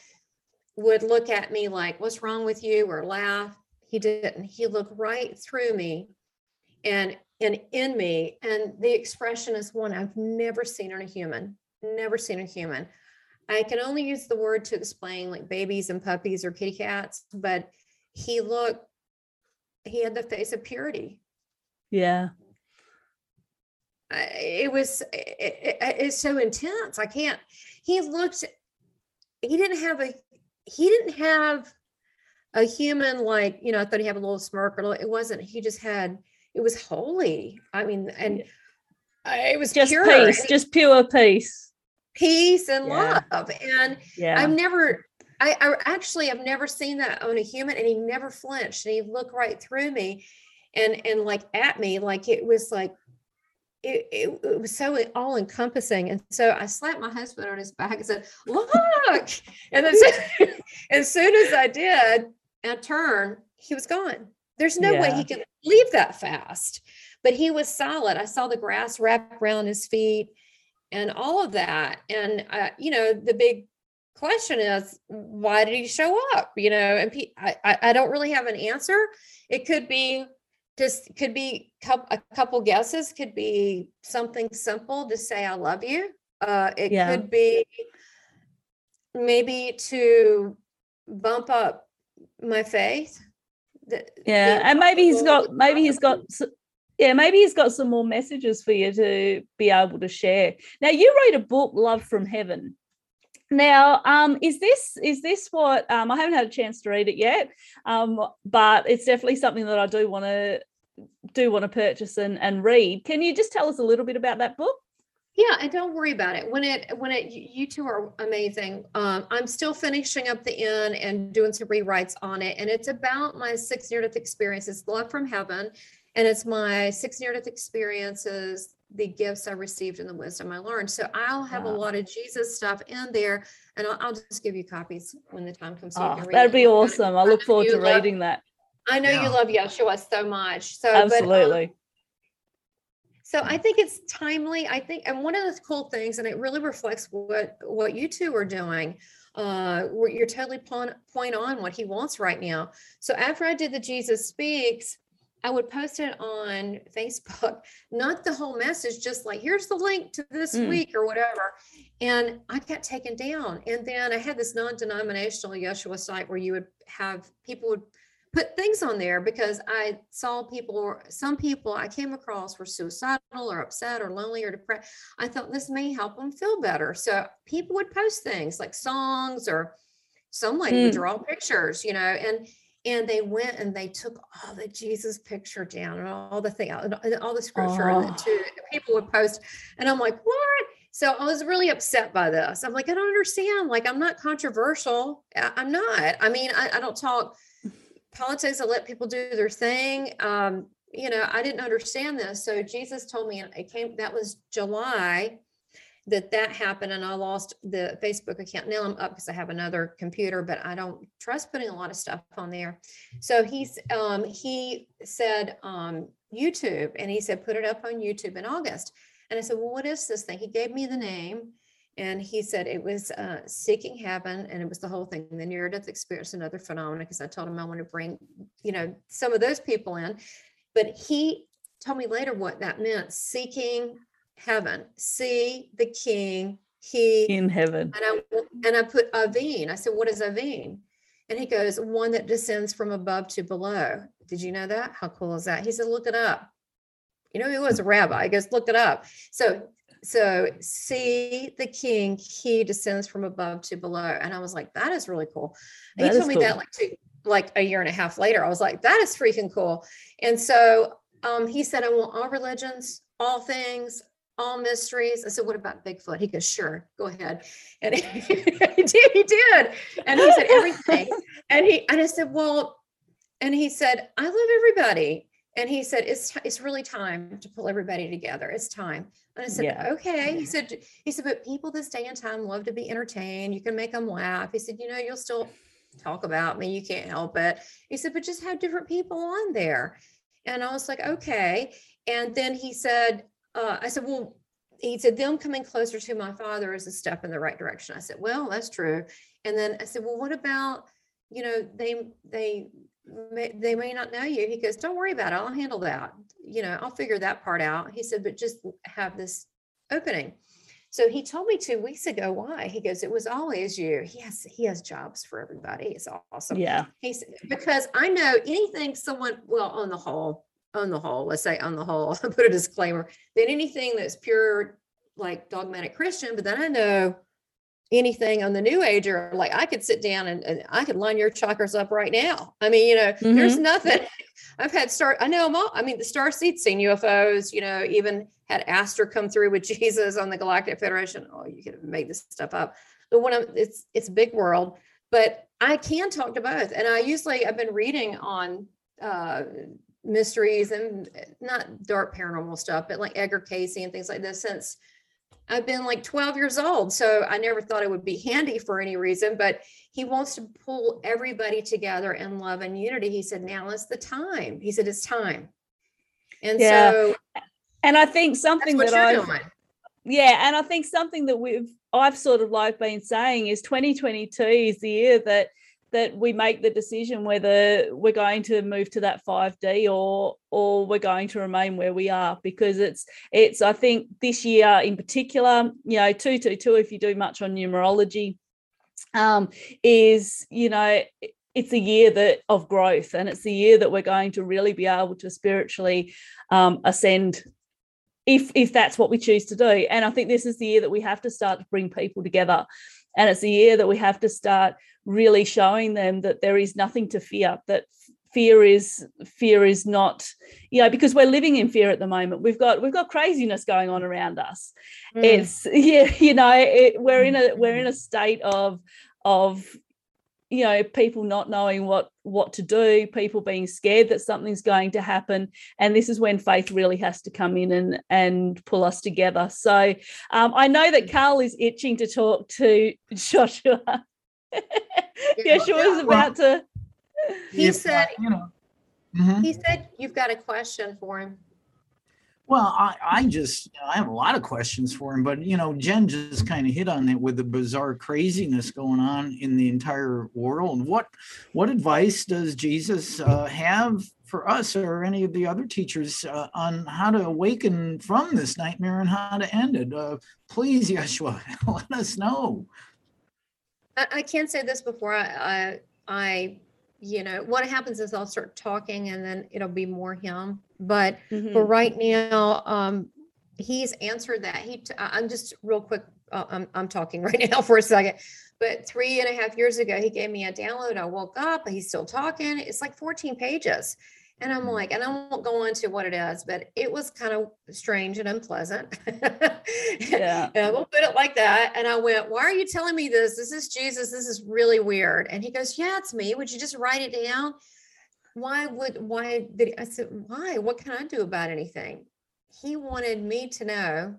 would look at me like, what's wrong with you? Or laugh. He didn't. He looked right through me and in me. And the expression is one I've never seen in a human, never seen in a human. I can only use the word to explain like babies and puppies or kitty cats, but he had the face of purity. Yeah. It's so intense. I can't, he didn't have a human, like, you know, I thought he had a little smirk or it wasn't, it was holy. I mean, and it was just pure. Peace, just pure peace. Peace and love. And I've never seen that on a human, and he never flinched, and he looked right through me and like at me, like it was like, it was so all encompassing. And so I slapped my husband on his back and said, look, and then as soon as I did and turned, he was gone. There's no way he could leave that fast, but he was solid. I saw the grass wrap around his feet and all of that. And, you know, the big question is, why did he show up? You know, and I don't really have an answer. It could be a couple guesses, could be something simple to say, I love you. It could be maybe to bump up my faith. And maybe he's got some more messages for you to be able to share. Now, you wrote a book, Love from Heaven. Now, is this what I haven't had a chance to read it yet, but it's definitely something that I do want to purchase and read. Can you just tell us a little bit about that book? Yeah, and don't worry about it. When it, you two are amazing. I'm still finishing up the end and doing some rewrites on it. And it's about my 6 near-death experiences, Love from Heaven. And it's my 6 near-death experiences, the gifts I received and the wisdom I learned. So I'll have a lot of Jesus stuff in there, and I'll just give you copies when the time comes. So that'd be awesome. I look forward to reading that. I know you love Yeshua so much. So absolutely. So I think it's timely. I think, and one of the cool things, and it really reflects what you two are doing, where you're totally point on what he wants right now. So after I did the Jesus Speaks, I would post it on Facebook, not the whole message, just like, here's the link to this week or whatever. And I got taken down. And then I had this non-denominational Yeshua site where you would have people would put things on there because I saw some people I came across were suicidal or upset or lonely or depressed. I thought this may help them feel better. So people would post things like songs, or some lady would draw pictures, and they went and they took all the Jesus picture down and all the thing and all the scripture that people would post. And I'm like, what? So I was really upset by this. I'm like, I don't understand. Like, I'm not controversial. I'm not. I mean, I don't talk politics. I let people do their thing. I didn't understand this. So Jesus told me, and it came, that was July that happened, and I lost the Facebook account. Now I'm up because I have another computer, but I don't trust putting a lot of stuff on there. So he said YouTube, and he said put it up on YouTube in August. And I said, well, what is this thing? He gave me the name, and he said it was Seeking Heaven, and it was the whole thing, the near-death experience and other phenomena, because I told him I want to bring some of those people in. But he told me later what that meant, Seeking Heaven, see the King, he in heaven. And I put Avin. I said, what is Avin? And he goes, one that descends from above to below. Did you know that? How cool is that? He said, look it up. He was a rabbi. He goes, look it up. So see the King, he descends from above to below. And I was like, that is really cool. And he told me that like a year and a half later. I was like, that is freaking cool. And so he said, I want all religions, all things, all mysteries. I said, what about Bigfoot? He goes, sure, go ahead. And he did. And he said everything. And he said, I love everybody. And he said, it's really time to pull everybody together. It's time. And I said, okay. He said, but people this day and time love to be entertained. You can make them laugh. He said, you'll still talk about me. You can't help it. He said, but just have different people on there. And I was like, okay. And then he said, he said, them coming closer to my Father is a step in the right direction. I said, well, that's true. And then I said, well, what about, they may not know you. He goes, don't worry about it. I'll handle that. I'll figure that part out. He said, but just have this opening. So he told me 2 weeks ago why. He goes, it was always you. He has jobs for everybody. It's awesome. Yeah. He said, because I know anything someone, well, on the whole, I'll put a disclaimer that anything that's pure, like dogmatic Christian, but then I know anything on the New Ager, like I could sit down and I could line your chakras up right now. I mean, there's nothing. I've had the Starseed seen UFOs, even had Aster come through with Jesus on the Galactic Federation. Oh, you could make this stuff up. But it's big world, but I can talk to both. And I've been reading on, mysteries and not dark paranormal stuff, but like Edgar Cayce and things like this since I've been like 12 years old. So I never thought it would be handy for any reason, but he wants to pull everybody together in love and unity. He said, now is the time. He said, it's time. And so, and I think something that I've sort of like been saying is 2022 is the year that we make the decision whether we're going to move to that 5D or we're going to remain where we are, because it's I think this year in particular, 222, if you do much on numerology, is it's a year that of growth, and it's a year that we're going to really be able to spiritually ascend if that's what we choose to do. And I think this is the year that we have to start to bring people together. And it's a year that we have to start really showing them that there is nothing to fear, that fear is not, you know, because we're living in fear at the moment. We've got craziness going on around us. Mm. It's, yeah, you know, we're in a state of, you know, people not knowing what to do, people being scared that something's going to happen. And this is when faith really has to come in and pull us together. So I know that Karl is itching to talk to Joshua. Joshua's about to. He said, you know, he said, you've got a question for him. Well, I have a lot of questions for him, but, you know, Jen just kind of hit on it with the bizarre craziness going on in the entire world. What advice does Jesus have for us or any of the other teachers on how to awaken from this nightmare and how to end it? Please, Yeshua, let us know. I can't say this before I you know, what happens is I'll start talking and then it'll be more him. But for right now, he's answered that. I'm just real quick. I'm talking right now for a second. But 3.5 years ago, he gave me a download. I woke up, but he's still talking. It's like 14 pages. And I'm like, and I won't go into what it is, but it was kind of strange and unpleasant. Yeah, we'll put it like that. And I went, why are you telling me this? This is Jesus. This is really weird. And he goes, yeah, it's me. Would you just write it down? I said, why? What can I do about anything? He wanted me to know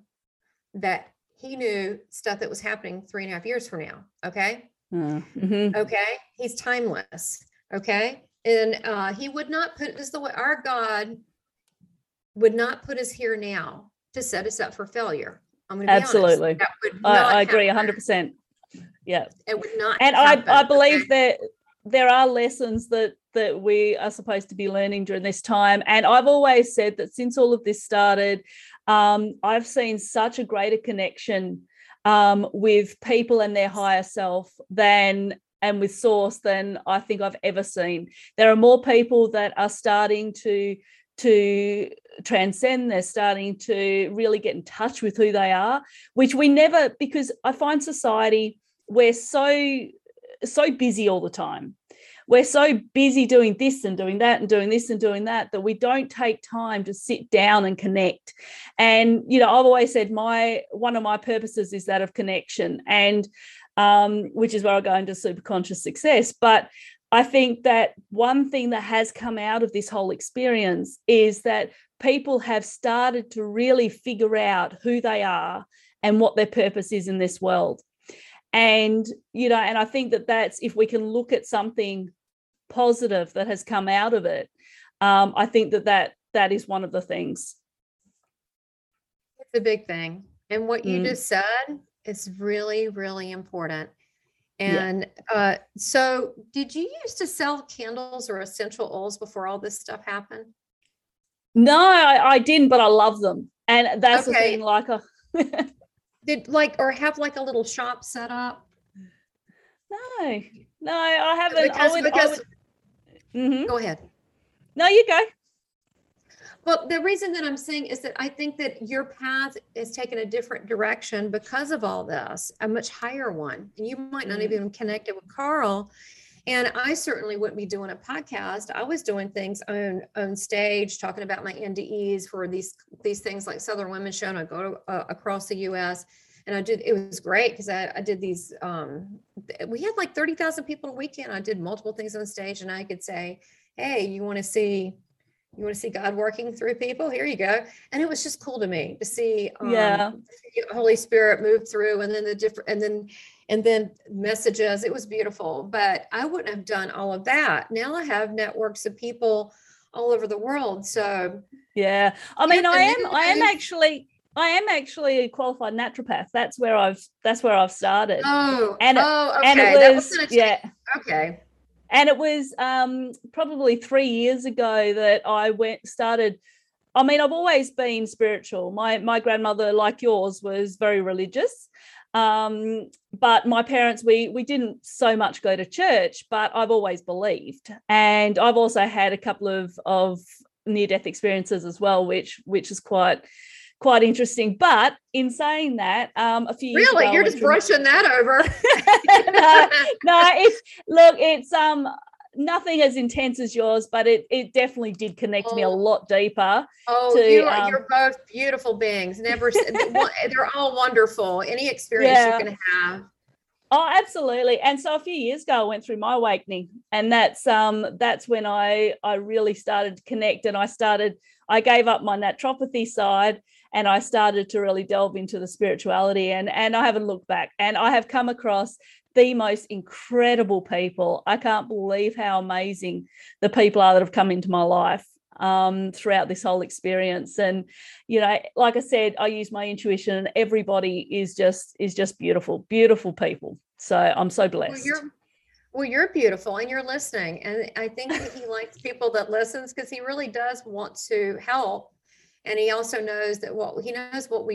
that he knew stuff that was happening 3.5 years from now. Okay. Mm-hmm. Okay. He's timeless. Okay. And he would not put this the way our God would not put us here now to set us up for failure. I'm going to be absolutely. That would not I agree 100%. Yeah, it would not. And happen. I believe that there are lessons that we are supposed to be learning during this time. And I've always said that since all of this started, I've seen such a greater connection with people and their higher self than. And with source than I think I've ever seen. There are more people that are starting to transcend. They're starting to really get in touch with who they are, which we never, because I find society, we're so busy all the time. We're so busy doing this and doing that and doing this and doing that we don't take time to sit down and connect. And, you know, I've always said one of my purposes is that of connection, and which is where I go into superconscious success. But I think that one thing that has come out of this whole experience is that people have started to really figure out who they are and what their purpose is in this world. And, you know, and I think that that's, if we can look at something positive that has come out of it, I think that is one of the things. It's a big thing. And what you just said is really, really important. And yeah. So did you used to sell candles or essential oils before all this stuff happened? No, I didn't, but I love them. And that's the thing, like a... Did or have like a little shop set up? No, I haven't. Because Go ahead. No, you go. Well, the reason that I'm saying is that I think that your path is taken a different direction because of all this, a much higher one. And you might not even connect it with Karl. And I certainly wouldn't be doing a podcast. I was doing things on stage, talking about my NDEs for these things like Southern Women Show. And I go across the U.S. and it was great because I did these. We had like 30,000 people a weekend. I did multiple things on stage, and I could say, "Hey, you want to see God working through people? Here you go." And it was just cool to me to see the Holy Spirit move through, and then and then messages. It was beautiful, but I wouldn't have done all of that. Now I have networks of people all over the world. So yeah, I mean, I am actually a qualified naturopath. That's where I've started. Okay. And it was, okay. And it was probably 3 years ago that I started. I mean, I've always been spiritual. My grandmother, like yours, was very religious. But my parents, we didn't so much go to church, but I've always believed. And I've also had a couple of near-death experiences as well, which is quite interesting. But in saying that, a few years ago, you're just brushing that over. No, it's nothing as intense as yours, but it definitely did connect me a lot deeper. You're both beautiful beings. Never, they're all wonderful. Any experience you can have. Oh, absolutely. And so a few years ago, I went through my awakening, and that's when I really started to connect, and I gave up my naturopathy side, and I started to really delve into the spirituality, and I haven't looked back, and I have come across the most incredible people. I can't believe how amazing the people are that have come into my life throughout this whole experience. And, you know, like I said, I use my intuition, and everybody is just beautiful, beautiful people. So I'm so blessed. Well, you're beautiful, and you're listening. And I think that he likes people that listens, because he really does want to help. And he also knows that what we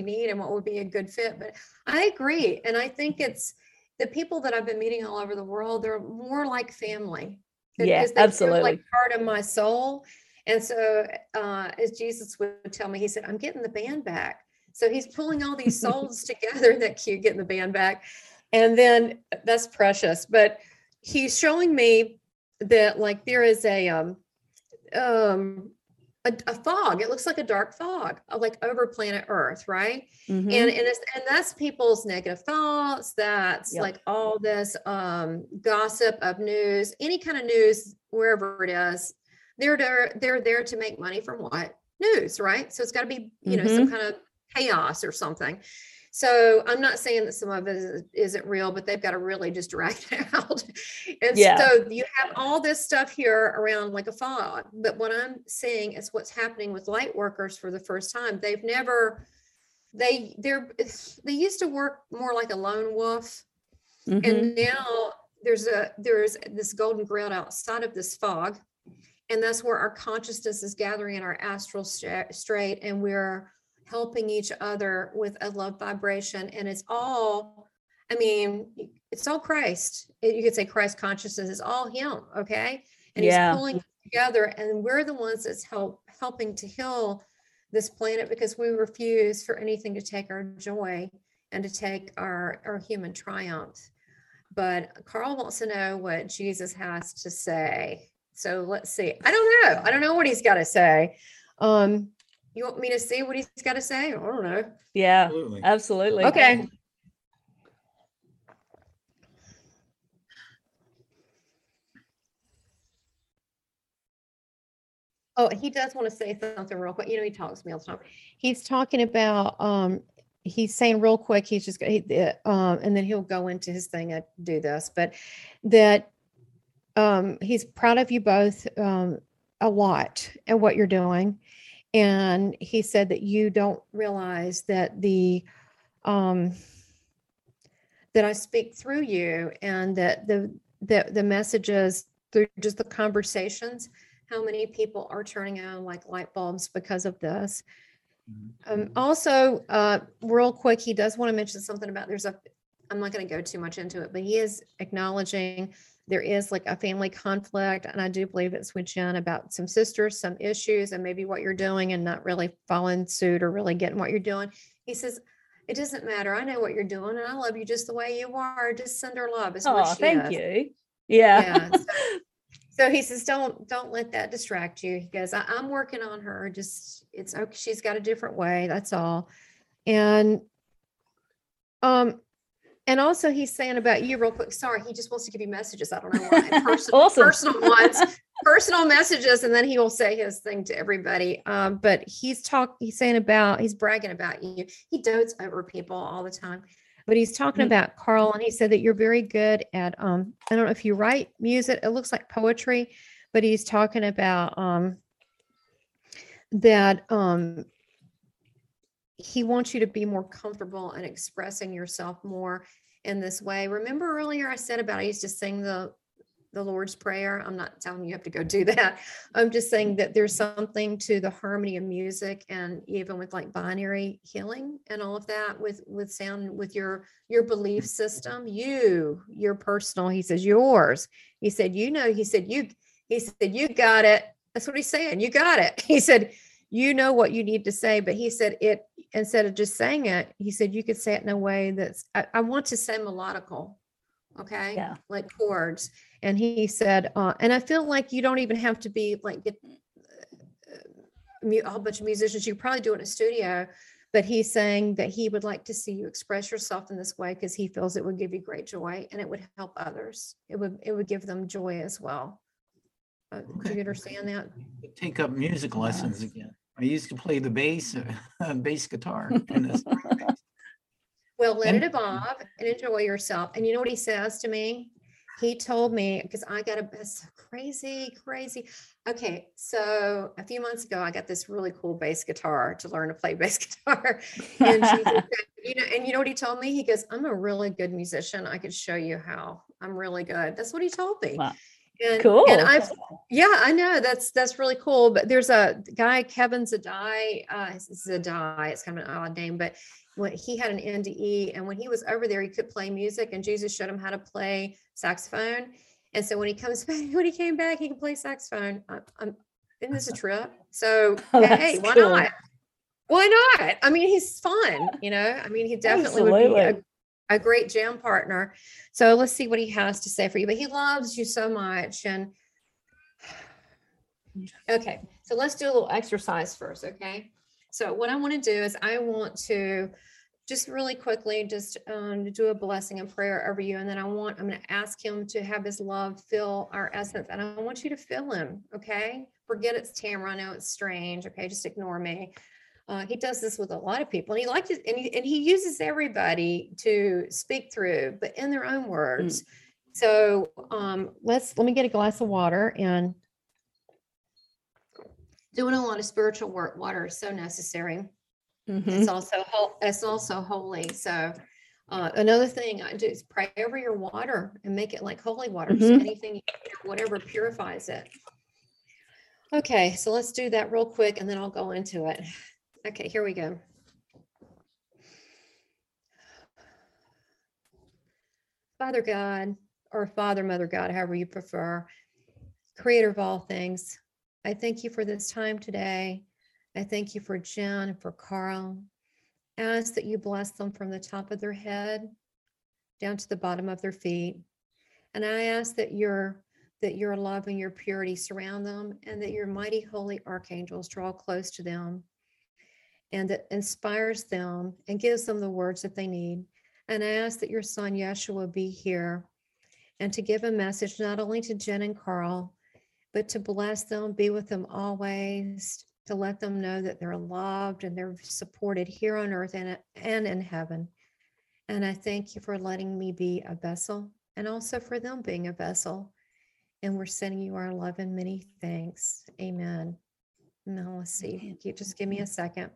need and what would be a good fit. But I agree. And I think it's the people that I've been meeting all over the world, they're more like family. Yeah, absolutely. Like part of my soul. And so as Jesus would tell me, he said, I'm getting the band back. So he's pulling all these souls together. Isn't that cute, getting the band back? And then that's precious. But he's showing me that, like, there is a fog. It looks like a dark fog, like over planet Earth, right? Mm-hmm. And that's people's negative thoughts. That's like all this gossip of news, any kind of news, wherever it is. They're there to make money from what? News, right? So it's got to be some kind of chaos or something. So I'm not saying that some of it isn't real, but they've got to really just drag it out. So you have all this stuff here around like a fog. But what I'm seeing is what's happening with light workers for the first time. They used to work more like a lone wolf. Mm-hmm. And now there's this golden grid outside of this fog. And that's where our consciousness is gathering in our astral straight. And we're helping each other with a love vibration. And it's all Christ. You could say Christ consciousness is all him. Okay. And he's pulling it together, and we're the ones that's helping to heal this planet, because we refuse for anything to take our joy and to take our human triumph. But Karl wants to know what Jesus has to say. So let's see. I don't know what he's got to say. You want me to see what he's got to say? I don't know. Yeah, absolutely. Okay. Oh, he does want to say something real quick. You know, he talks to me all the time. He's talking about, he's saying real quick, he's just, and then he'll go into his thing. I do this, but that he's proud of you both a lot and what you're doing. And he said that you don't realize that that I speak through you, and that the messages through just the conversations, how many people are turning on like light bulbs because of this. Also, real quick, he does want to mention something about I'm not going to go too much into it, but he is acknowledging there is like a family conflict. And I do believe it's with Jen about some sisters, some issues, and maybe what you're doing and not really following suit or really getting what you're doing. He says, it doesn't matter. I know what you're doing, and I love you just the way you are. Just send her love. Thank you. Yeah. So he says, don't let that distract you. He goes, I'm working on her. Just, it's okay. She's got a different way. That's all. And, and also he's saying about you real quick, sorry, he just wants to give you messages. I don't know why. Awesome. Personal ones, personal messages. And then he will say his thing to everybody. But he's bragging about you. He dotes over people all the time, but he's talking about Karl. And he said that you're very good at, I don't know if you write music, it looks like poetry, but he's talking about, he wants you to be more comfortable and expressing yourself more in this way. Remember earlier I said about, I used to sing the the Lord's Prayer. I'm not telling you have to go do that. I'm just saying that there's something to the harmony of music, and even with like binary healing and all of that with sound, with your belief system, your personal, he says, yours. He said, you got it. That's what he's saying. You got it. He said, you know what you need to say, but he said it, instead of just saying it, he said, you could say it in a way that's, I want to say melodical. Okay. Yeah. Like chords. And he said, and I feel like you don't even have to be like, a whole bunch of musicians. You probably do it in a studio, but he's saying that he would like to see you express yourself in this way, because he feels it would give you great joy and it would help others. It would give them joy as well. Do you understand that? Take up music lessons again. I used to play the bass guitar. Well, let it evolve and enjoy yourself. And you know what he says to me? He told me, because I got it's crazy. Okay, so a few months ago, I got this really cool bass guitar to learn to play bass guitar. And she said, you know what he told me? He goes, I'm a really good musician. I could show you how. I'm really good. That's what he told me. Wow. And, cool. And I know that's really cool. But there's a guy, Kevin Zadai, it's kind of an odd name, but when he had an NDE, and when he was over there, he could play music, and Jesus showed him how to play saxophone. And so when he came back, he could play saxophone. Isn't this a trip? So, hey, why cool. not? Why not? I mean, he's fun, I mean, he definitely would be a great jam partner. So let's see what he has to say for you, but he loves you so much. And okay, so let's do a little exercise first. Okay. So what I want to do is I want to just really quickly just do a blessing and prayer over you. And then I'm going to ask him to have his love fill our essence. And I want you to feel him. Okay. Forget it's Tamara. I know it's strange. Okay. Just ignore me. He does this with a lot of people, and he uses everybody to speak through, but in their own words. Mm. So let me get a glass of water. And doing a lot of spiritual work, water is so necessary. Mm-hmm. It's also holy. So another thing I do is pray over your water and make it like holy water. Mm-hmm. So anything, whatever purifies it. Okay, so let's do that real quick, and then I'll go into it. Okay, here we go. Father God, or Father, Mother God, however you prefer, creator of all things, I thank you for this time today. I thank you for Jen and for Karl. I ask that you bless them from the top of their head down to the bottom of their feet. And I ask that your love and your purity surround them, and that your mighty holy archangels draw close to them, and that inspires them and gives them the words that they need. And I ask that your son, Yeshua, be here and to give a message, not only to Jen and Karl, but to bless them, be with them always, to let them know that they're loved and they're supported here on earth and in heaven. And I thank you for letting me be a vessel, and also for them being a vessel. And we're sending you our love and many thanks. Amen. Now, let's see. Just give me a second.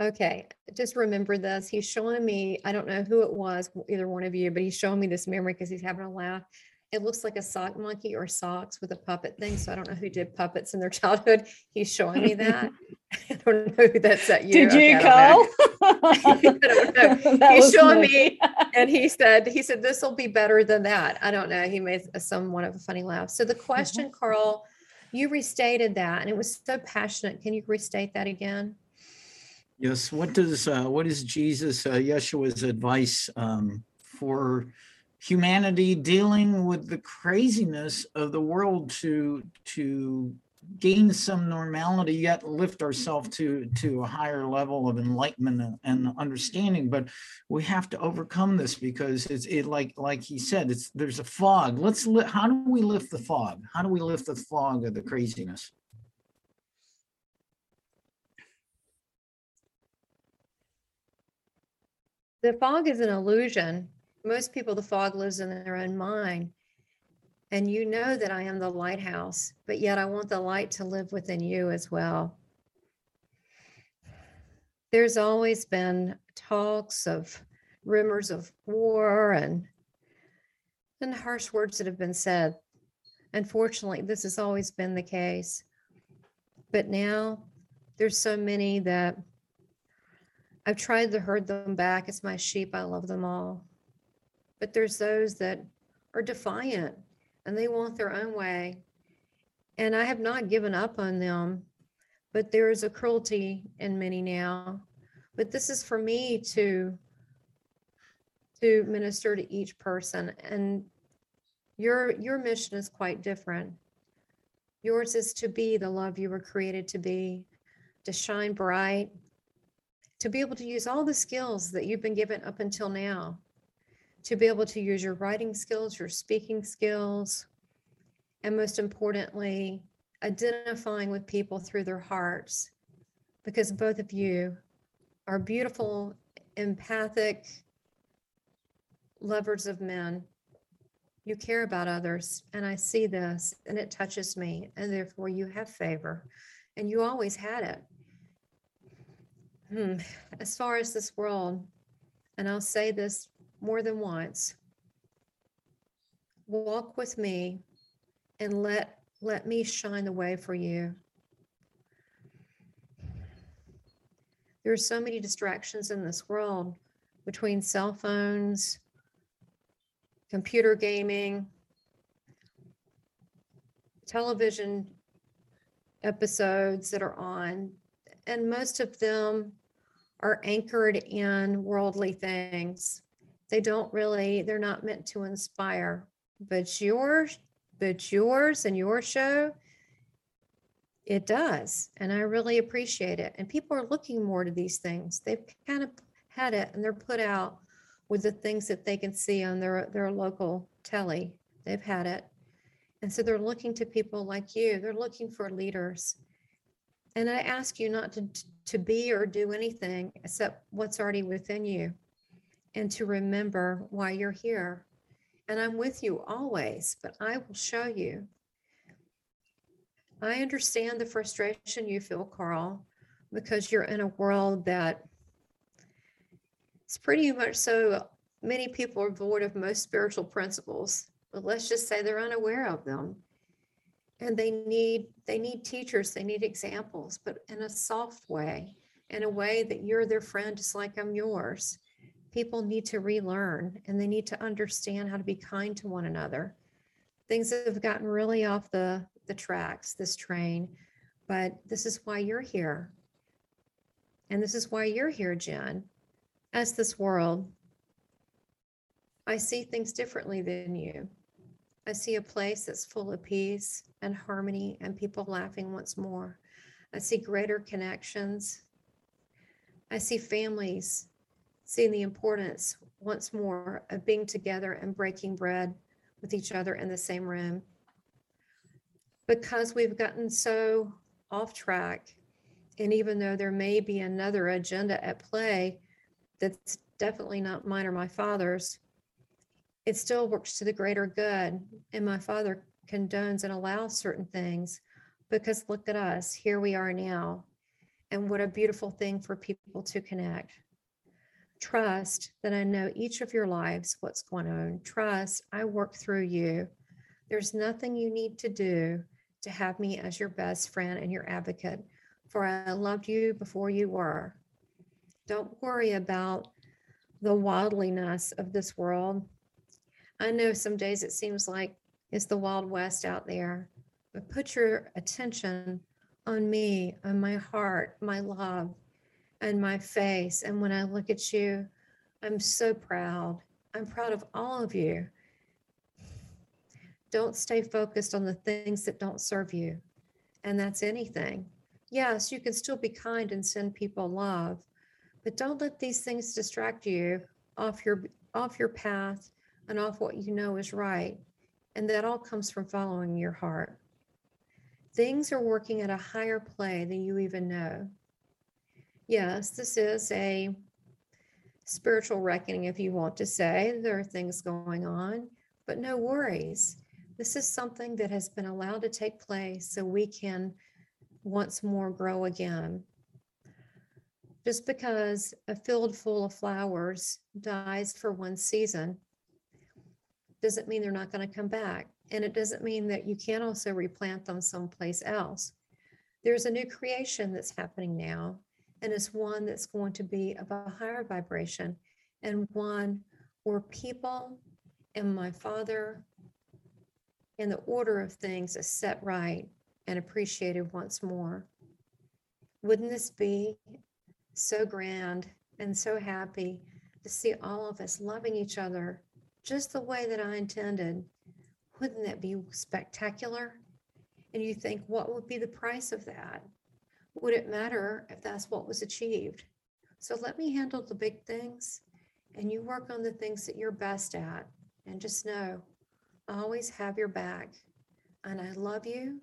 Okay, just remember this. He's showing me, I don't know who it was, either one of you, but he's showing me this memory because he's having a laugh. It looks like a sock monkey or socks with a puppet thing. So I don't know who did puppets in their childhood. He's showing me that. I don't know who that's at you. Did you, okay, Karl? He's showing me, and he said, this will be better than that. I don't know. He made somewhat of a funny laugh. So the question, mm-hmm. Karl, you restated that, and it was so passionate. Can you restate that again? Yes. What is Jesus, Yeshua's advice for humanity dealing with the craziness of the world to gain some normality, yet lift ourselves to a higher level of enlightenment and understanding? But we have to overcome this, because it's like he said, there's a fog. How do we lift the fog? How do we lift the fog of the craziness? The fog is an illusion. Most people, the fog lives in their own mind. And you know that I am the lighthouse, but yet I want the light to live within you as well. there's always been talks of rumors of war and harsh words that have been said. Unfortunately, this has always been the case. But now there's so many that I've tried to herd them back. It's my sheep. I love them all. But there's those that are defiant and they want their own way. And I have not given up on them, but there is a cruelty in many now. But this is for me to minister to each person. And your mission is quite different. Yours is to be the love you were created to be, to shine bright, to be able to use all the skills that you've been given up until now, to be able to use your writing skills, your speaking skills, and most importantly, identifying with people through their hearts, because both of you are beautiful, empathic lovers of men. You care about others, and I see this, and it touches me, and therefore you have favor, and you always had it. As far as this world, and I'll say this more than once, walk with me and let me shine the way for you. There are so many distractions in this world between cell phones, computer gaming, television episodes that are on, and most of them are anchored in worldly things. They're not meant to inspire, but yours and your show, it does. And I really appreciate it. And people are looking more to these things. They've kind of had it, and they're put out with the things that they can see on their local telly. They've had it. And so they're looking to people like you. They're looking for leaders. And I ask you not to be or do anything except what's already within you, and to remember why you're here. And I'm with you always, but I will show you. I understand the frustration you feel, Karl, because you're in a world that it's pretty much so many people are void of most spiritual principles, but let's just say they're unaware of them. And they need teachers, they need examples, but in a soft way, in a way that you're their friend, just like I'm yours. People need to relearn, and they need to understand how to be kind to one another. Things have gotten really off the tracks, this train, but this is why you're here. And this is why you're here, Jen. As this world, I see things differently than you. I see a place that's full of peace and harmony and people laughing once more. I see greater connections. I see families seeing the importance once more of being together and breaking bread with each other in the same room. Because we've gotten so off track, and even though there may be another agenda at play that's definitely not mine or my father's, it still works to the greater good. And my father condones and allows certain things, because look at us, here we are now. And what a beautiful thing for people to connect. Trust that I know each of your lives, what's going on. Trust, I work through you. There's nothing you need to do to have me as your best friend and your advocate, for I loved you before you were. Don't worry about the wildliness of this world. I know some days it seems like it's the Wild West out there, but put your attention on me, on my heart, my love, and my face. And when I look at you, I'm so proud. I'm proud of all of you. Don't stay focused on the things that don't serve you. And that's anything. Yes, you can still be kind and send people love, but don't let these things distract you off your path and off what you know is right. And that all comes from following your heart. Things are working at a higher play than you even know. Yes, this is a spiritual reckoning, if you want to say. There are things going on, but no worries. This is something that has been allowed to take place so we can once more grow again. Just because a field full of flowers dies for one season doesn't mean they're not going to come back. And it doesn't mean that you can't also replant them someplace else. There's a new creation that's happening now, and it's one that's going to be of a higher vibration, and one where people and my Father and the order of things is set right and appreciated once more. Wouldn't this be so grand and so happy to see all of us loving each other just the way that I intended? Wouldn't that be spectacular? And you think, what would be the price of that? Would it matter if that's what was achieved? So let me handle the big things, and you work on the things that you're best at, and just know I always have your back, and I love you.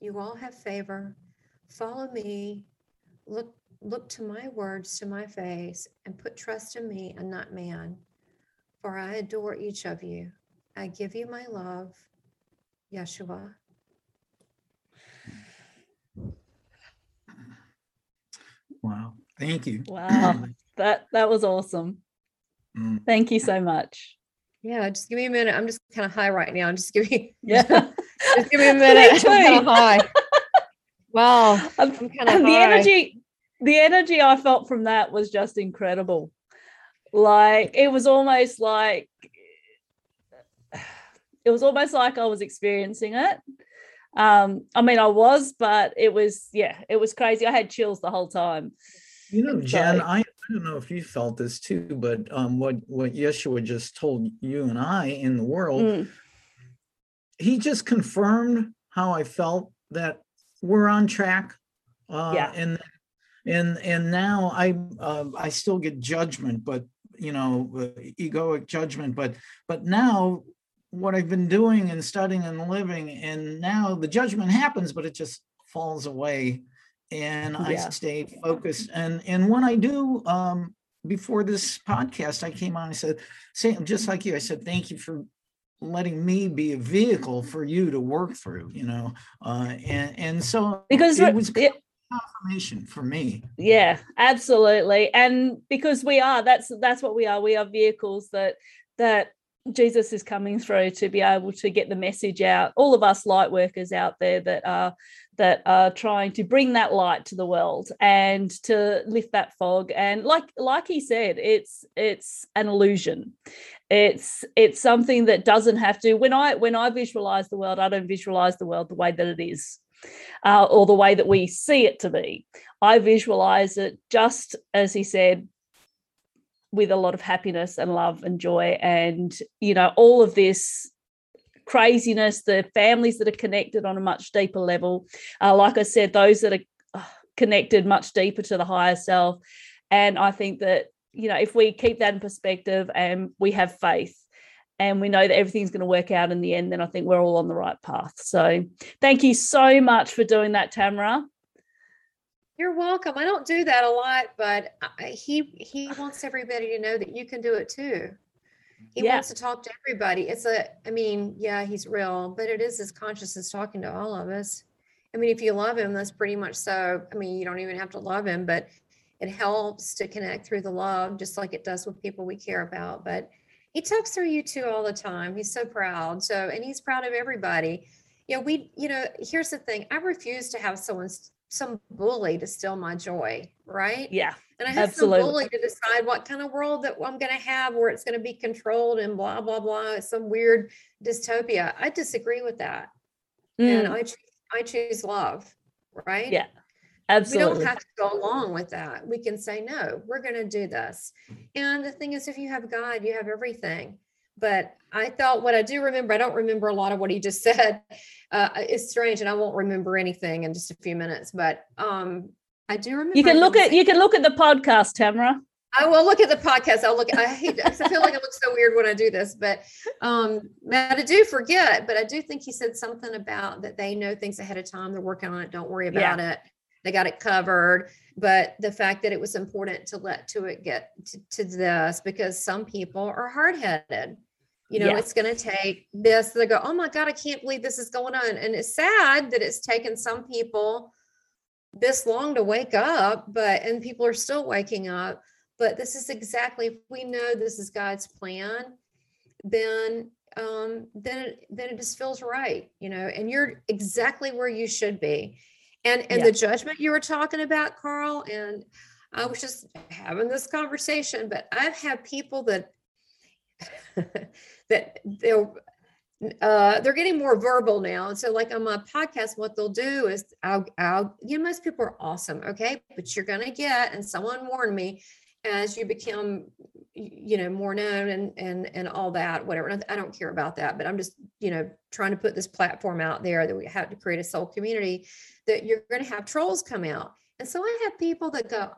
You all have favor. Follow me. Look to my words, to my face, and put trust in me and not man, for I adore each of you. I give you my love, Yeshua. Wow. Thank you. Wow. That was awesome. Mm. Thank you so much. Yeah. Just give me a minute. I'm just kind of high right now. Just give me a minute. I'm kind of high. Wow. I'm kind of high. The energy I felt from that was just incredible. Like, it was almost like, I was experiencing it. I mean, I was, but it was crazy. I had chills the whole time. You know, Jen, so, I don't know if you felt this too, but what Yeshua just told you and I in the world, he just confirmed how I felt, that we're on track. And now I still get judgment, but you know, egoic judgment, but now, what I've been doing and studying and living, and now the judgment happens, but it just falls away, and I stay focused. And when I do, before this podcast, I came on, I said, same, just like you, I said, thank you for letting me be a vehicle for you to work through, you know? And so because it was confirmation for me. Yeah, absolutely. And because that's what we are. We are vehicles that Jesus is coming through to be able to get the message out, all of us light workers out there that are trying to bring that light to the world and to lift that fog. And like he said, it's an illusion. It's something that doesn't have to. When I visualize the world, I don't visualize the world the way that it is, or the way that we see it to be. I visualize it just as he said, with a lot of happiness and love and joy, and you know, all of this craziness, the families that are connected on a much deeper level, like I said, those that are connected much deeper to the higher self. And I think that, you know, if we keep that in perspective and we have faith and we know that everything's going to work out in the end, then I think we're all on the right path. So thank you so much for doing that, Tamara. You're welcome. I don't do that a lot, but he wants everybody to know that you can do it too. He wants to talk to everybody. He's real, but it is his consciousness talking to all of us. I mean, if you love him, that's pretty much so. I mean, you don't even have to love him, but it helps to connect through the love, just like it does with people we care about. But he talks through you too all the time. He's so proud. So, and he's proud of everybody. Yeah, here's the thing. I refuse to have some bully to steal my joy, right? Yeah, and I have absolutely. Some bully to decide what kind of world that I'm going to have, where it's going to be controlled and blah, blah, blah. It's some weird dystopia. I disagree with that. And I choose love, right? Yeah, absolutely. We don't have to go along with that. We can say, no, we're going to do this. And the thing is, if you have God, you have everything. But I thought what I do remember, I don't remember a lot of what he just said. It's strange, and I won't remember anything in just a few minutes. But I do remember. You can look at the podcast, Tamara. I will look at the podcast. I feel like I look so weird when I do this, but I do forget. But I do think he said something about that they know things ahead of time. They're working on it. Don't worry about it. They got it covered. But the fact that it was important to get to this, because some people are hard-headed. You know, it's going to take this. They go, oh my God, I can't believe this is going on. And it's sad that it's taken some people this long to wake up, and people are still waking up. But this is exactly, if we know this is God's plan, then it just feels right, you know, and you're exactly where you should be. And the judgment you were talking about, Karl, and I was just having this conversation, but I've had people that that they're getting more verbal now. And so like on my podcast, what they'll do is I'll, you know, most people are awesome. Okay. But you're going to get, and someone warned me, as you become, you know, more known and all that, whatever. And I don't care about that, but I'm just, you know, trying to put this platform out there that we have to create a soul community, that you're going to have trolls come out. And so I have people that go,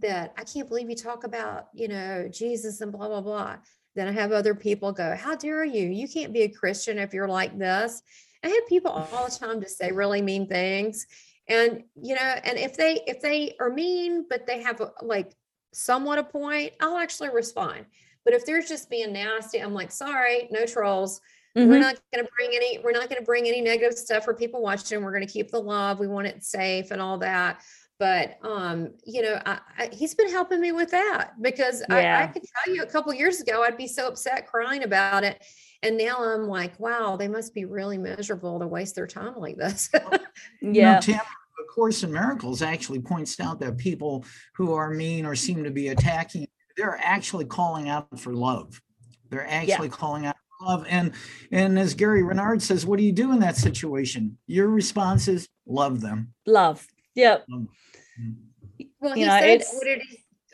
that I can't believe you talk about, you know, Jesus and blah, blah, blah. Then I have other people go, how dare you? You can't be a Christian if you're like this. I have people all the time to say really mean things. And, you know, and if they are mean, but they have like somewhat a point, I'll actually respond. But if they're just being nasty, I'm like, sorry, no trolls. Mm-hmm. We're not going to bring any negative stuff for people watching. We're going to keep the love. We want it safe and all that. But, you know, he's been helping me with that, because I could tell you a couple of years ago, I'd be so upset crying about it. And now I'm like, wow, they must be really miserable to waste their time like this. Yeah. You know, A Course in Miracles actually points out that people who are mean or seem to be attacking, they're actually calling out for love. They're actually calling out for love. And as Gary Renard says, what do you do in that situation? Your response is love them. Love. Yep. Well, he said, "Would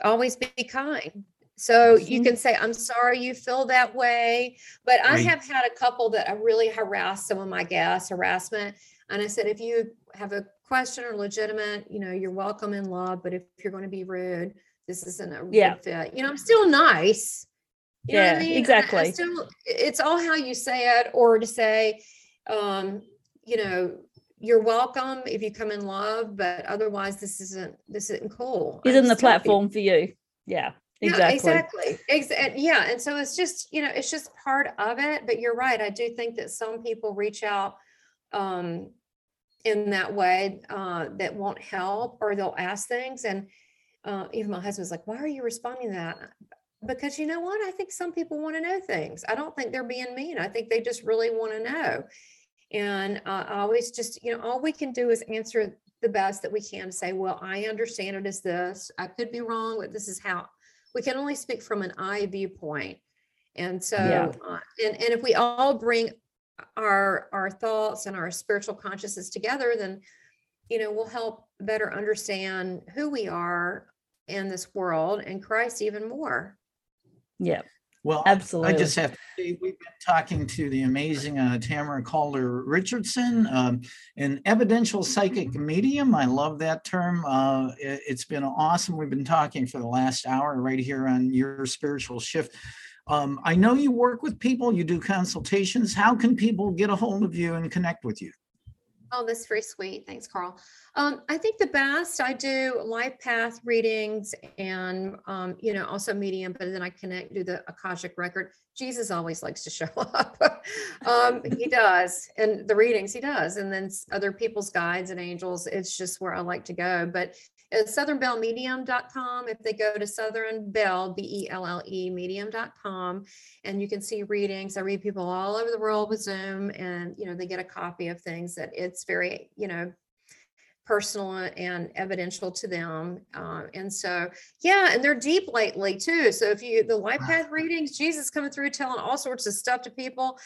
always be kind?" So you can say, "I'm sorry you feel that way," but I have had a couple that I really harassed some of my guests, harassment, and I said, "If you have a question or legitimate, you know, you're welcome in love, but if you're going to be rude, this isn't a rude fit." You know, I'm still nice. You know what I mean? Exactly. I still, it's all how you say it, or to say, you know, you're welcome if you come in love, but otherwise this isn't cool. Isn't the platform for you? Yeah, exactly. Yeah. And so it's just, you know, it's just part of it, but you're right. I do think that some people reach out, in that way, that won't help, or they'll ask things. And, even my husband's like, why are you responding to that? Because you know what? I think some people want to know things. I don't think they're being mean. I think they just really want to know. And I always just, you know, all we can do is answer the best that we can to say, well, I understand it as this. I could be wrong, but this is how. We can only speak from an I viewpoint. And so, and if we all bring our thoughts and our spiritual consciousness together, then, you know, we'll help better understand who we are in this world and Christ even more. Yeah. Well, absolutely. I just have to say, we've been talking to the amazing Tamara Caulder Richardson, an evidential psychic medium. I love that term. It's been awesome. We've been talking for the last hour right here on Your Spiritual Shift. I know you work with people, you do consultations. How can people get a hold of you and connect with you? Oh, that's very sweet. Thanks, Karl. I think the best, I do life path readings and, you know, also medium, but then I do the Akashic record. Jesus always likes to show up. He does. And the readings he does. And then other people's guides and angels. It's just where I like to go. But at SouthernBelleMedium.com, if they go to Southern Belle, BELLE medium.com, and you can see readings. I read people all over the world with Zoom, and, you know, they get a copy of things that it's very, you know, personal and evidential to them. And so, yeah, and they're deep lately too. So if you, the life path readings, Jesus coming through, telling all sorts of stuff to people,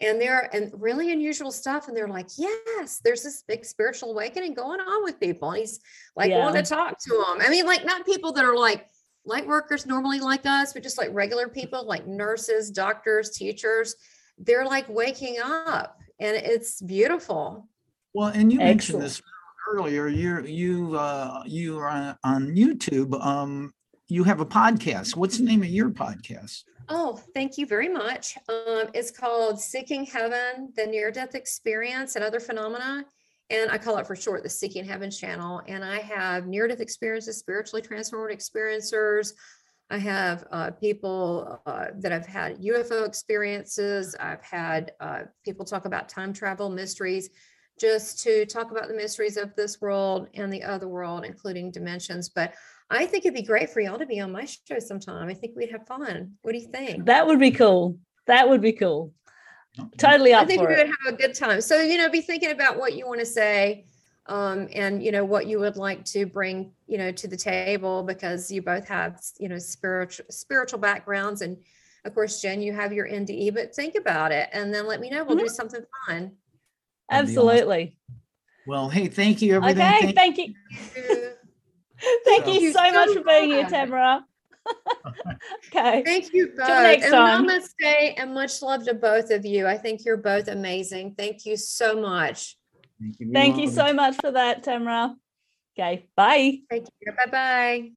and they're, and really unusual stuff. And they're like, yes, there's this big spiritual awakening going on with people. And he's like, want to talk to them. I mean, like, not people that are like light workers normally like us, but just like regular people, like nurses, doctors, teachers, they're like waking up, and it's beautiful. Well, and you mentioned this earlier, you are on YouTube. You have a podcast. What's the name of your podcast? Oh, thank you very much. It's called Seeking Heaven: The Near-Death Experience and Other Phenomena. And I call it for short the Seeking Heaven channel. And I have near-death experiences, spiritually transformed experiencers. I have people that have had UFO experiences. I've had people talk about time travel mysteries, just to talk about the mysteries of this world and the other world, including dimensions. But I think it'd be great for y'all to be on my show sometime. I think we'd have fun. What do you think? That would be cool. That would be cool. Totally up for it. I think we would have a good time. So, you know, be thinking about what you want to say, and, you know, what you would like to bring, you know, to the table, because you both have, you know, spiritual backgrounds. And of course, Jen, you have your NDE, but think about it and then let me know. We'll do something fun. Absolutely. Well, hey, thank you, everybody. Okay, thank you. Thank you so much for being here, Tamara. Okay. Thank you both. And namaste and much love to both of you. I think you're both amazing. Thank you so much. Thank you so much for that, Tamara. Okay. Bye. Thank you. Bye-bye.